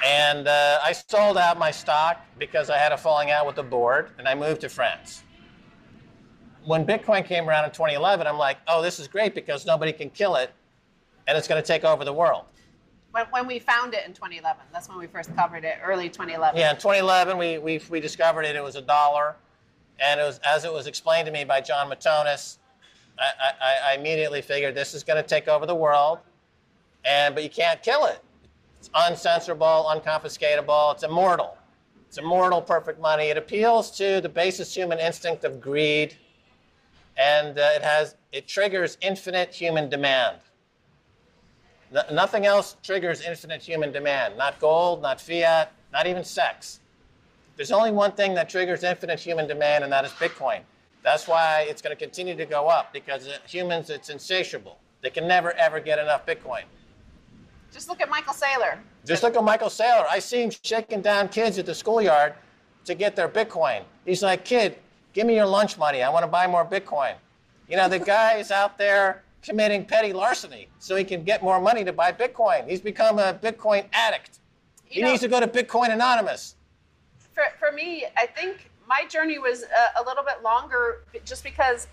And I sold out my stock because I had a falling out with the board, and I moved to France. When Bitcoin came around in 2011, I'm like, oh, this is great because nobody can kill it, and it's going to take over the world. When we found it in 2011, that's when we first covered it, early 2011. Yeah, in 2011, we discovered it was $1. And it was, as it was explained to me by John Matonis, I immediately figured this is going to take over the world, but you can't kill it. It's uncensorable, unconfiscatable. It's immortal. It's immortal, perfect money. It appeals to the basest human instinct of greed, and it triggers infinite human demand. Nothing else triggers infinite human demand. Not gold, not fiat, not even sex. There's only one thing that triggers infinite human demand, and that is Bitcoin. That's why it's going to continue to go up, because humans, it's insatiable. They can never, ever get enough Bitcoin. Just look at Michael Saylor. Just look at Michael Saylor. I see him shaking down kids at the schoolyard to get their Bitcoin. He's like, kid, give me your lunch money. I want to buy more Bitcoin. You know, the guy is out there committing petty larceny so he can get more money to buy Bitcoin. He's become a Bitcoin addict. He needs to go to Bitcoin Anonymous. For me, I think my journey was a little bit longer just because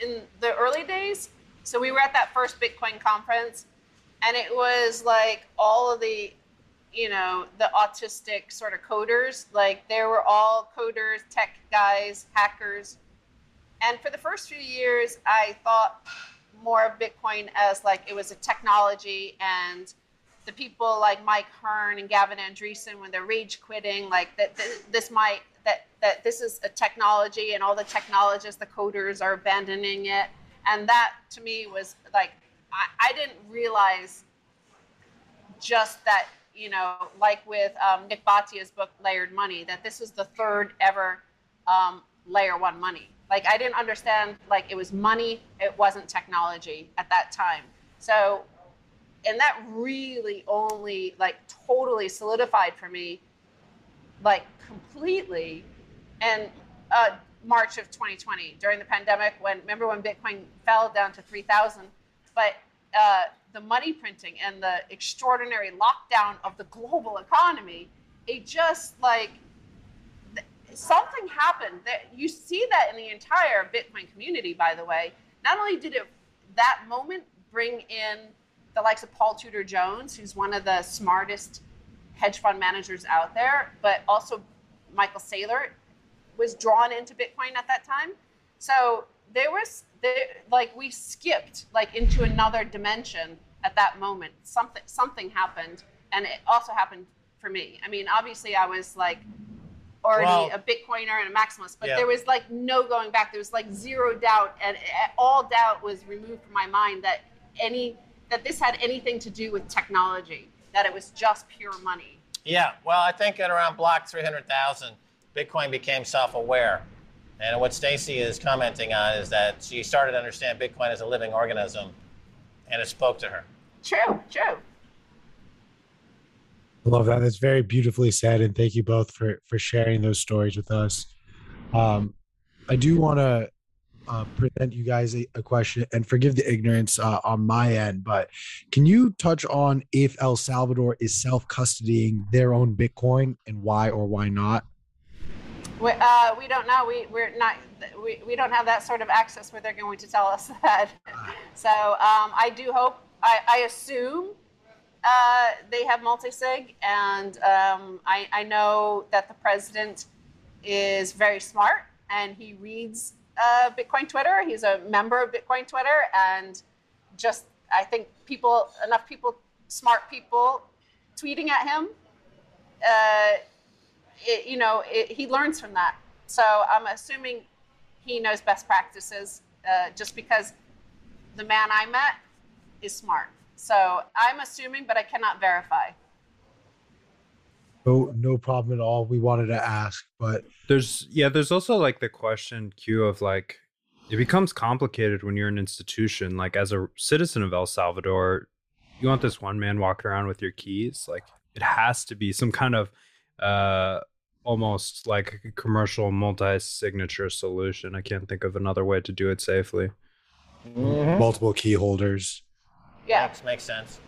in the early days, so we were at that first Bitcoin conference, and it was like all of the, you know, the autistic sort of coders, like they were all coders, tech guys, hackers. And for the first few years, I thought more of Bitcoin as like it was a technology, and the people like Mike Hearn and Gavin Andreessen, when they're rage quitting, like that this is a technology, and all the technologists, the coders, are abandoning it. And that to me was like, I didn't realize just that, you know, like with Nick Bhatia's book, Layered Money, that this was the third ever layer one money. Like I didn't understand, like it was money, it wasn't technology at that time. So, and that really only like totally solidified for me, like completely in March of 2020 during the pandemic, remember when Bitcoin fell down to 3,000, but the money printing and the extraordinary lockdown of the global economy, it just like, something happened. That you see that in the entire Bitcoin community, by the way. Not only did that moment bring in the likes of Paul Tudor Jones, who's one of the smartest hedge fund managers out there, but also Michael Saylor was drawn into Bitcoin at that time. So there was, like we skipped like into another dimension at that moment. Something happened, and it also happened for me. I mean, obviously I was like already a Bitcoiner and a maximalist, but there was like no going back. There was like zero doubt, and all doubt was removed from my mind that this had anything to do with technology, that it was just pure money. Yeah, well, I think at around block 300,000, Bitcoin became self-aware. And what Stacy is commenting on is that she started to understand Bitcoin as a living organism, and it spoke to her. True. I love that. That's very beautifully said, and thank you both for sharing those stories with us. I do want to present you guys a question, and forgive the ignorance on my end, but can you touch on if El Salvador is self-custodying their own Bitcoin and why or why not? We don't know. We don't have that sort of access where they're going to tell us that. So I do hope, I assume they have multi-sig, and I know that the president is very smart, and he reads Bitcoin Twitter. He's a member of Bitcoin Twitter, and just I think smart people tweeting at him, he learns from that. So I'm assuming he knows best practices, just because the man I met is smart. So I'm assuming, but I cannot verify. No problem at all. We wanted to ask, but there's also like the question, Q, of like, it becomes complicated when you're an institution. Like as a citizen of El Salvador, you want this one man walking around with your keys. Like it has to be some kind of almost like a commercial multi-signature solution. I can't think of another way to do it safely. Mm-hmm. Multiple key holders. Yeah, that makes sense.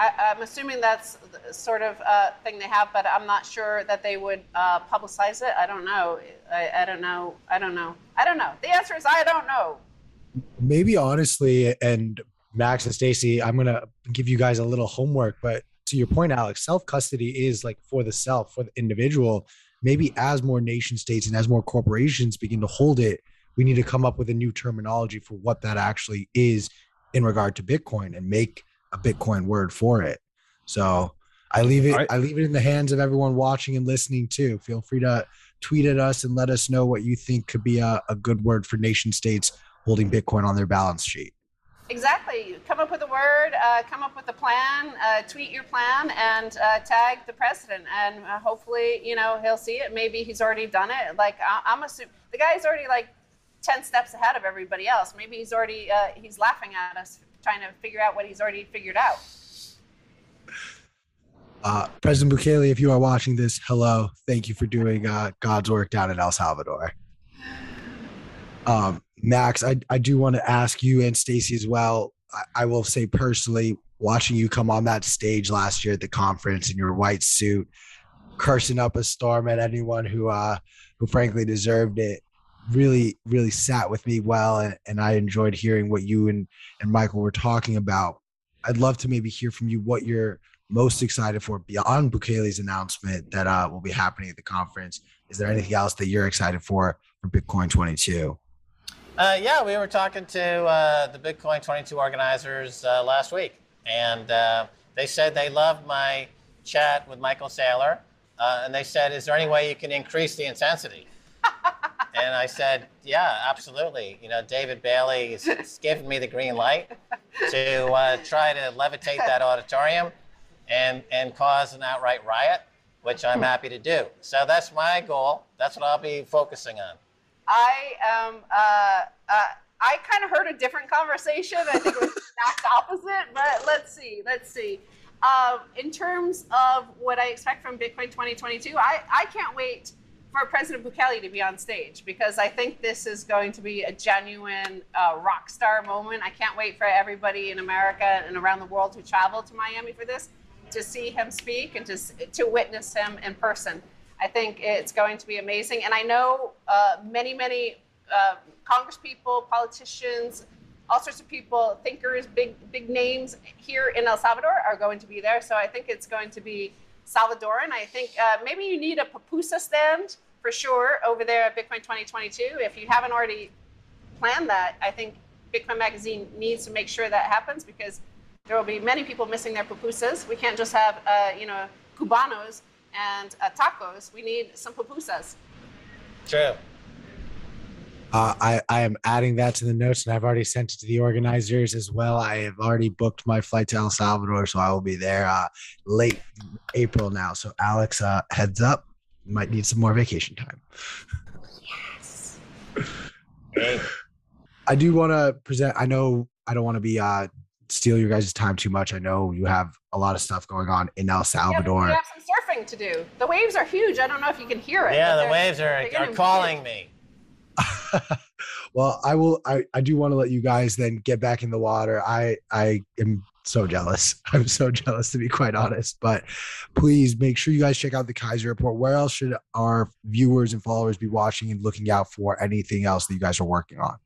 I'm assuming that's the sort of thing they have, but I'm not sure that they would publicize it. I don't know. I don't know. The answer is I don't know. Maybe honestly, and Max and Stacy, I'm going to give you guys a little homework, but to your point, Alex, self-custody is like for the self, for the individual. maybe as more nation states and as more corporations begin to hold it, we need to come up with a new terminology for what that actually is in regard to Bitcoin and make a Bitcoin word for it. So I leave it in the hands of everyone watching and listening too. Feel free to tweet at us and let us know what you think could be a good word for nation states holding Bitcoin on their balance sheet. Exactly. Come up with a word, come up with a plan, tweet your plan, and tag the president. And hopefully, you know, he'll see it. Maybe he's already done it. Like, I'm assuming the guy's already like 10 steps ahead of everybody else. Maybe he's already, he's laughing at us, trying to figure out what he's already figured out. President Bukele, if you are watching this, hello. Thank you for doing God's work down in El Salvador. Max, I do want to ask you and Stacy as well. I will say personally, watching you come on that stage last year at the conference in your white suit, cursing up a storm at anyone who frankly deserved it, really, really sat with me well. And I enjoyed hearing what you and Michael were talking about. I'd love to maybe hear from you what you're most excited for beyond Bukele's announcement that will be happening at the conference. Is there anything else that you're excited for Bitcoin 22? Yeah, we were talking to the Bitcoin 22 organizers last week, and they said they loved my chat with Michael Saylor, and they said, is there any way you can increase the intensity? And I said, yeah, absolutely. You know, David Bailey has given me the green light to try to levitate that auditorium and cause an outright riot, which I'm happy to do. So that's my goal. That's what I'll be focusing on. I kind of heard a different conversation. I think it was the exact opposite, but let's see. In terms of what I expect from Bitcoin 2022, I can't wait for President Bukele to be on stage, because I think this is going to be a genuine rock star moment. I can't wait for everybody in America and around the world who traveled to Miami for this to see him speak and to witness him in person. I think it's going to be amazing. And I know many congresspeople, politicians, all sorts of people, thinkers, big names here in El Salvador are going to be there. So I think it's going to be Salvadoran. I think maybe you need a pupusa stand for sure over there at Bitcoin 2022. If you haven't already planned that, I think Bitcoin Magazine needs to make sure that happens, because there will be many people missing their pupusas. We can't just have, Cubanos and tacos. We need some pupusas. True. I am adding that to the notes, and I've already sent it to the organizers as well. I have already booked my flight to El Salvador, so I will be there late April now. So Alex, heads up, you might need some more vacation time. Yes. I do want to present, I know I don't want to be steal your guys' time too much. I know you have a lot of stuff going on in El Salvador. Yeah, we have some surfing to do. The waves are huge. I don't know if you can hear it. Yeah, the waves are calling me. Well, I do want to let you guys then get back in the water. I am so jealous. I'm so jealous, to be quite honest, but please make sure you guys check out the Keiser Report. Where else should our viewers and followers be watching and looking out for anything else that you guys are working on?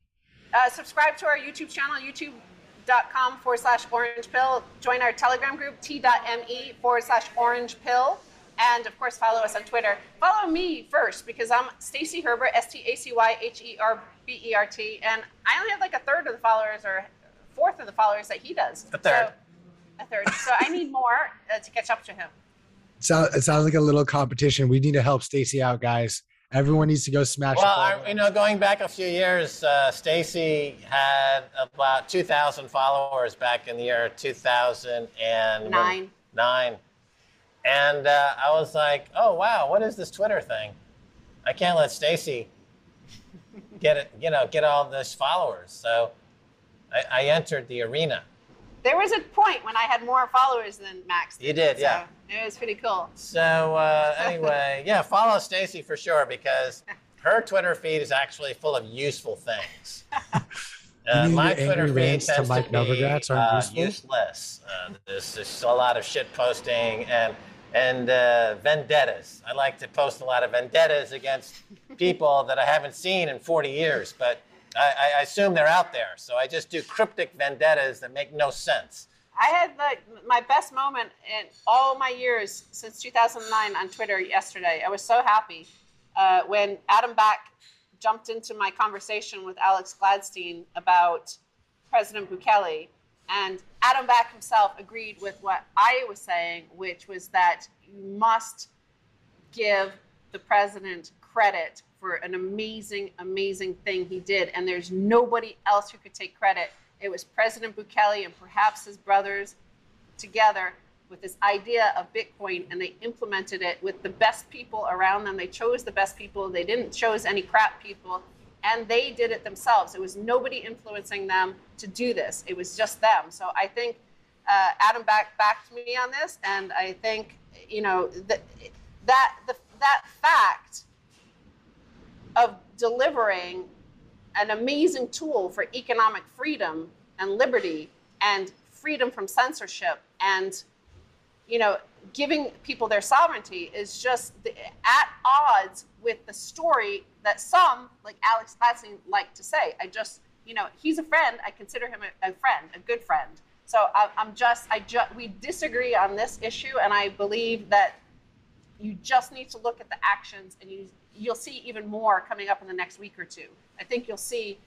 Subscribe to our YouTube channel, youtube.com/orangepill. Join our Telegram group, t.me/orangepill. And of course, follow us on Twitter. Follow me first, because I'm Stacy Herbert, StacyHerbert. And I only have like a third of the followers or fourth of the followers that he does. A third. So I need more to catch up to him. So it sounds like a little competition. We need to help Stacy out, guys. Everyone needs to go smash. Well, going back a few years, Stacy had about 2,000 followers back in the year 2009. And I was like, oh, wow, what is this Twitter thing? I can't let Stacy get it, get all this followers. So I entered the arena. There was a point when I had more followers than Max. You did, so yeah. It was pretty cool. So anyway, yeah, follow Stacy for sure, because her Twitter feed is actually full of useful things. My Twitter feed tends to be useless. There's just a lot of shit posting and vendettas. I like to post a lot of vendettas against people that I haven't seen in 40 years, but I assume they're out there. So I just do cryptic vendettas that make no sense. I had my best moment in all my years since 2009 on Twitter yesterday. I was so happy when Adam Back jumped into my conversation with Alex Gladstein about President Bukele. And Adam Back himself agreed with what I was saying, which was that you must give the president credit for an amazing, amazing thing he did. And there's nobody else who could take credit. It was President Bukele and perhaps his brothers together with this idea of Bitcoin, and they implemented it with the best people around them. They chose the best people. They didn't choose any crap people, and they did it themselves. It was nobody influencing them to do this. It was just them. So I think Adam Back backed me on this, and I think, you know, that fact of delivering an amazing tool for economic freedom and liberty and freedom from censorship and, you know, giving people their sovereignty is just at odds with the story that some, like Alex Gladstein, like to say. I just, you know, he's a friend. I consider him a friend, a good friend. So we disagree on this issue, and I believe that you just need to look at the actions, and you'll see even more coming up in the next week or two. I think you'll see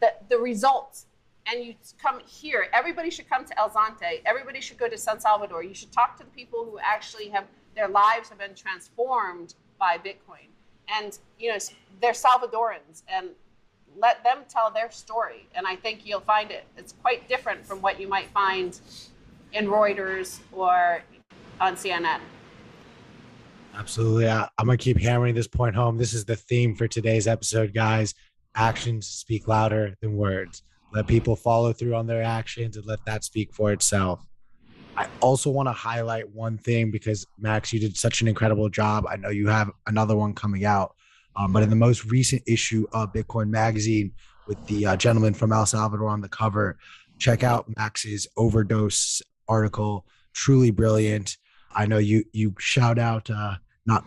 the results, and you come here. Everybody should come to El Zonte. Everybody should go to San Salvador. You should talk to the people who actually have, their lives have been transformed by Bitcoin. And, you know, they're Salvadorans, and let them tell their story. And I think you'll find it. It's quite different from what you might find in Reuters or on CNN. Absolutely. I'm going to keep hammering this point home. This is the theme for today's episode, guys. Actions speak louder than words. Let people follow through on their actions and let that speak for itself. I also want to highlight one thing because, Max, you did such an incredible job. I know you have another one coming out, but in the most recent issue of Bitcoin Magazine with the gentleman from El Salvador on the cover, check out Max's overdose article. Truly brilliant. I know you shout out...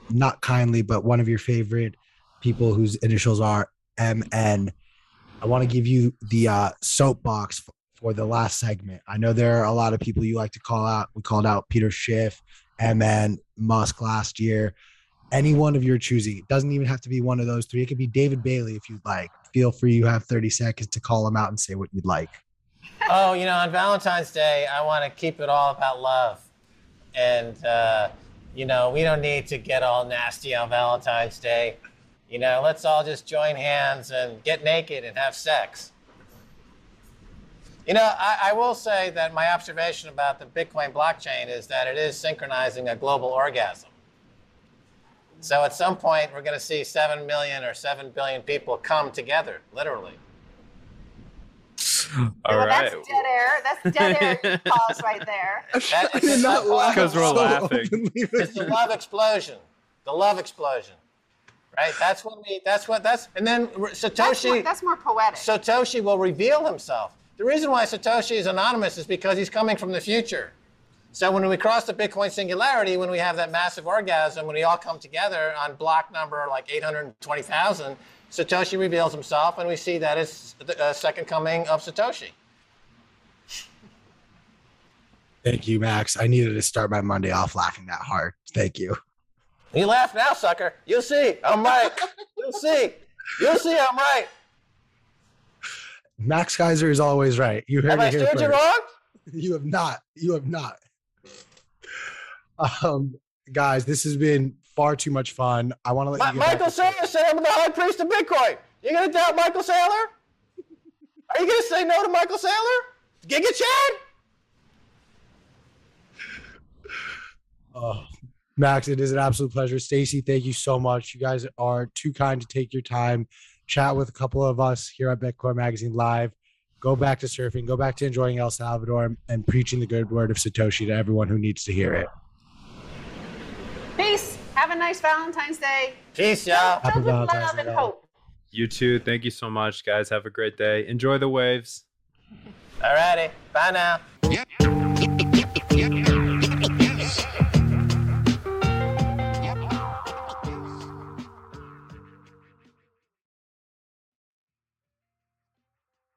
Not kindly, but one of your favorite people whose initials are MN. I want to give you the soapbox for the last segment. I know there are a lot of people you like to call out. We called out Peter Schiff, MN, Musk last year. Any one of your choosing. It doesn't even have to be one of those three. It could be David Bailey if you'd like. Feel free. You have 30 seconds to call him out and say what you'd like. Oh, you know, on Valentine's Day, I want to keep it all about love. And... you know, we don't need to get all nasty on Valentine's Day. You know, let's all just join hands and get naked and have sex. You know, I will say that my observation about the Bitcoin blockchain is that it is synchronizing a global orgasm. So at some point, we're going to see 7 million or 7 billion people come together, literally. All well, right. That's dead air. That's dead air calls right there. That is did not laugh because we're so laughing. It's the love explosion. The love explosion. Right? That's what we. That's what. That's. And then Satoshi. That's more poetic. Satoshi will reveal himself. The reason why Satoshi is anonymous is because he's coming from the future. So when we cross the Bitcoin singularity, when we have that massive orgasm, when we all come together on block number like 820,000. Satoshi reveals himself, and we see that as the second coming of Satoshi. Thank you, Max. I needed to start my Monday off laughing that hard. Thank you. You laugh now, sucker. You'll see. I'm right. You'll see. You'll see I'm right. Max Keiser is always right. You heard it here first. Have I steered you wrong? You have not. You have not. Guys, this has been... far too much fun. I want to let you Michael Saylor said I'm the high priest of Bitcoin. You're going to doubt Michael Saylor? Are you going to say no to Michael Saylor? Giga Chad? Oh, Max, it is an absolute pleasure. Stacy, thank you so much. You guys are too kind to take your time. Chat with a couple of us here at Bitcoin Magazine Live. Go back to surfing. Go back to enjoying El Salvador and preaching the good word of Satoshi to everyone who needs to hear it. Peace. Have a nice Valentine's Day. Peace, y'all. Filled with love and hope. You too. Thank you so much, guys. Have a great day. Enjoy the waves. All righty. Bye now. Yep.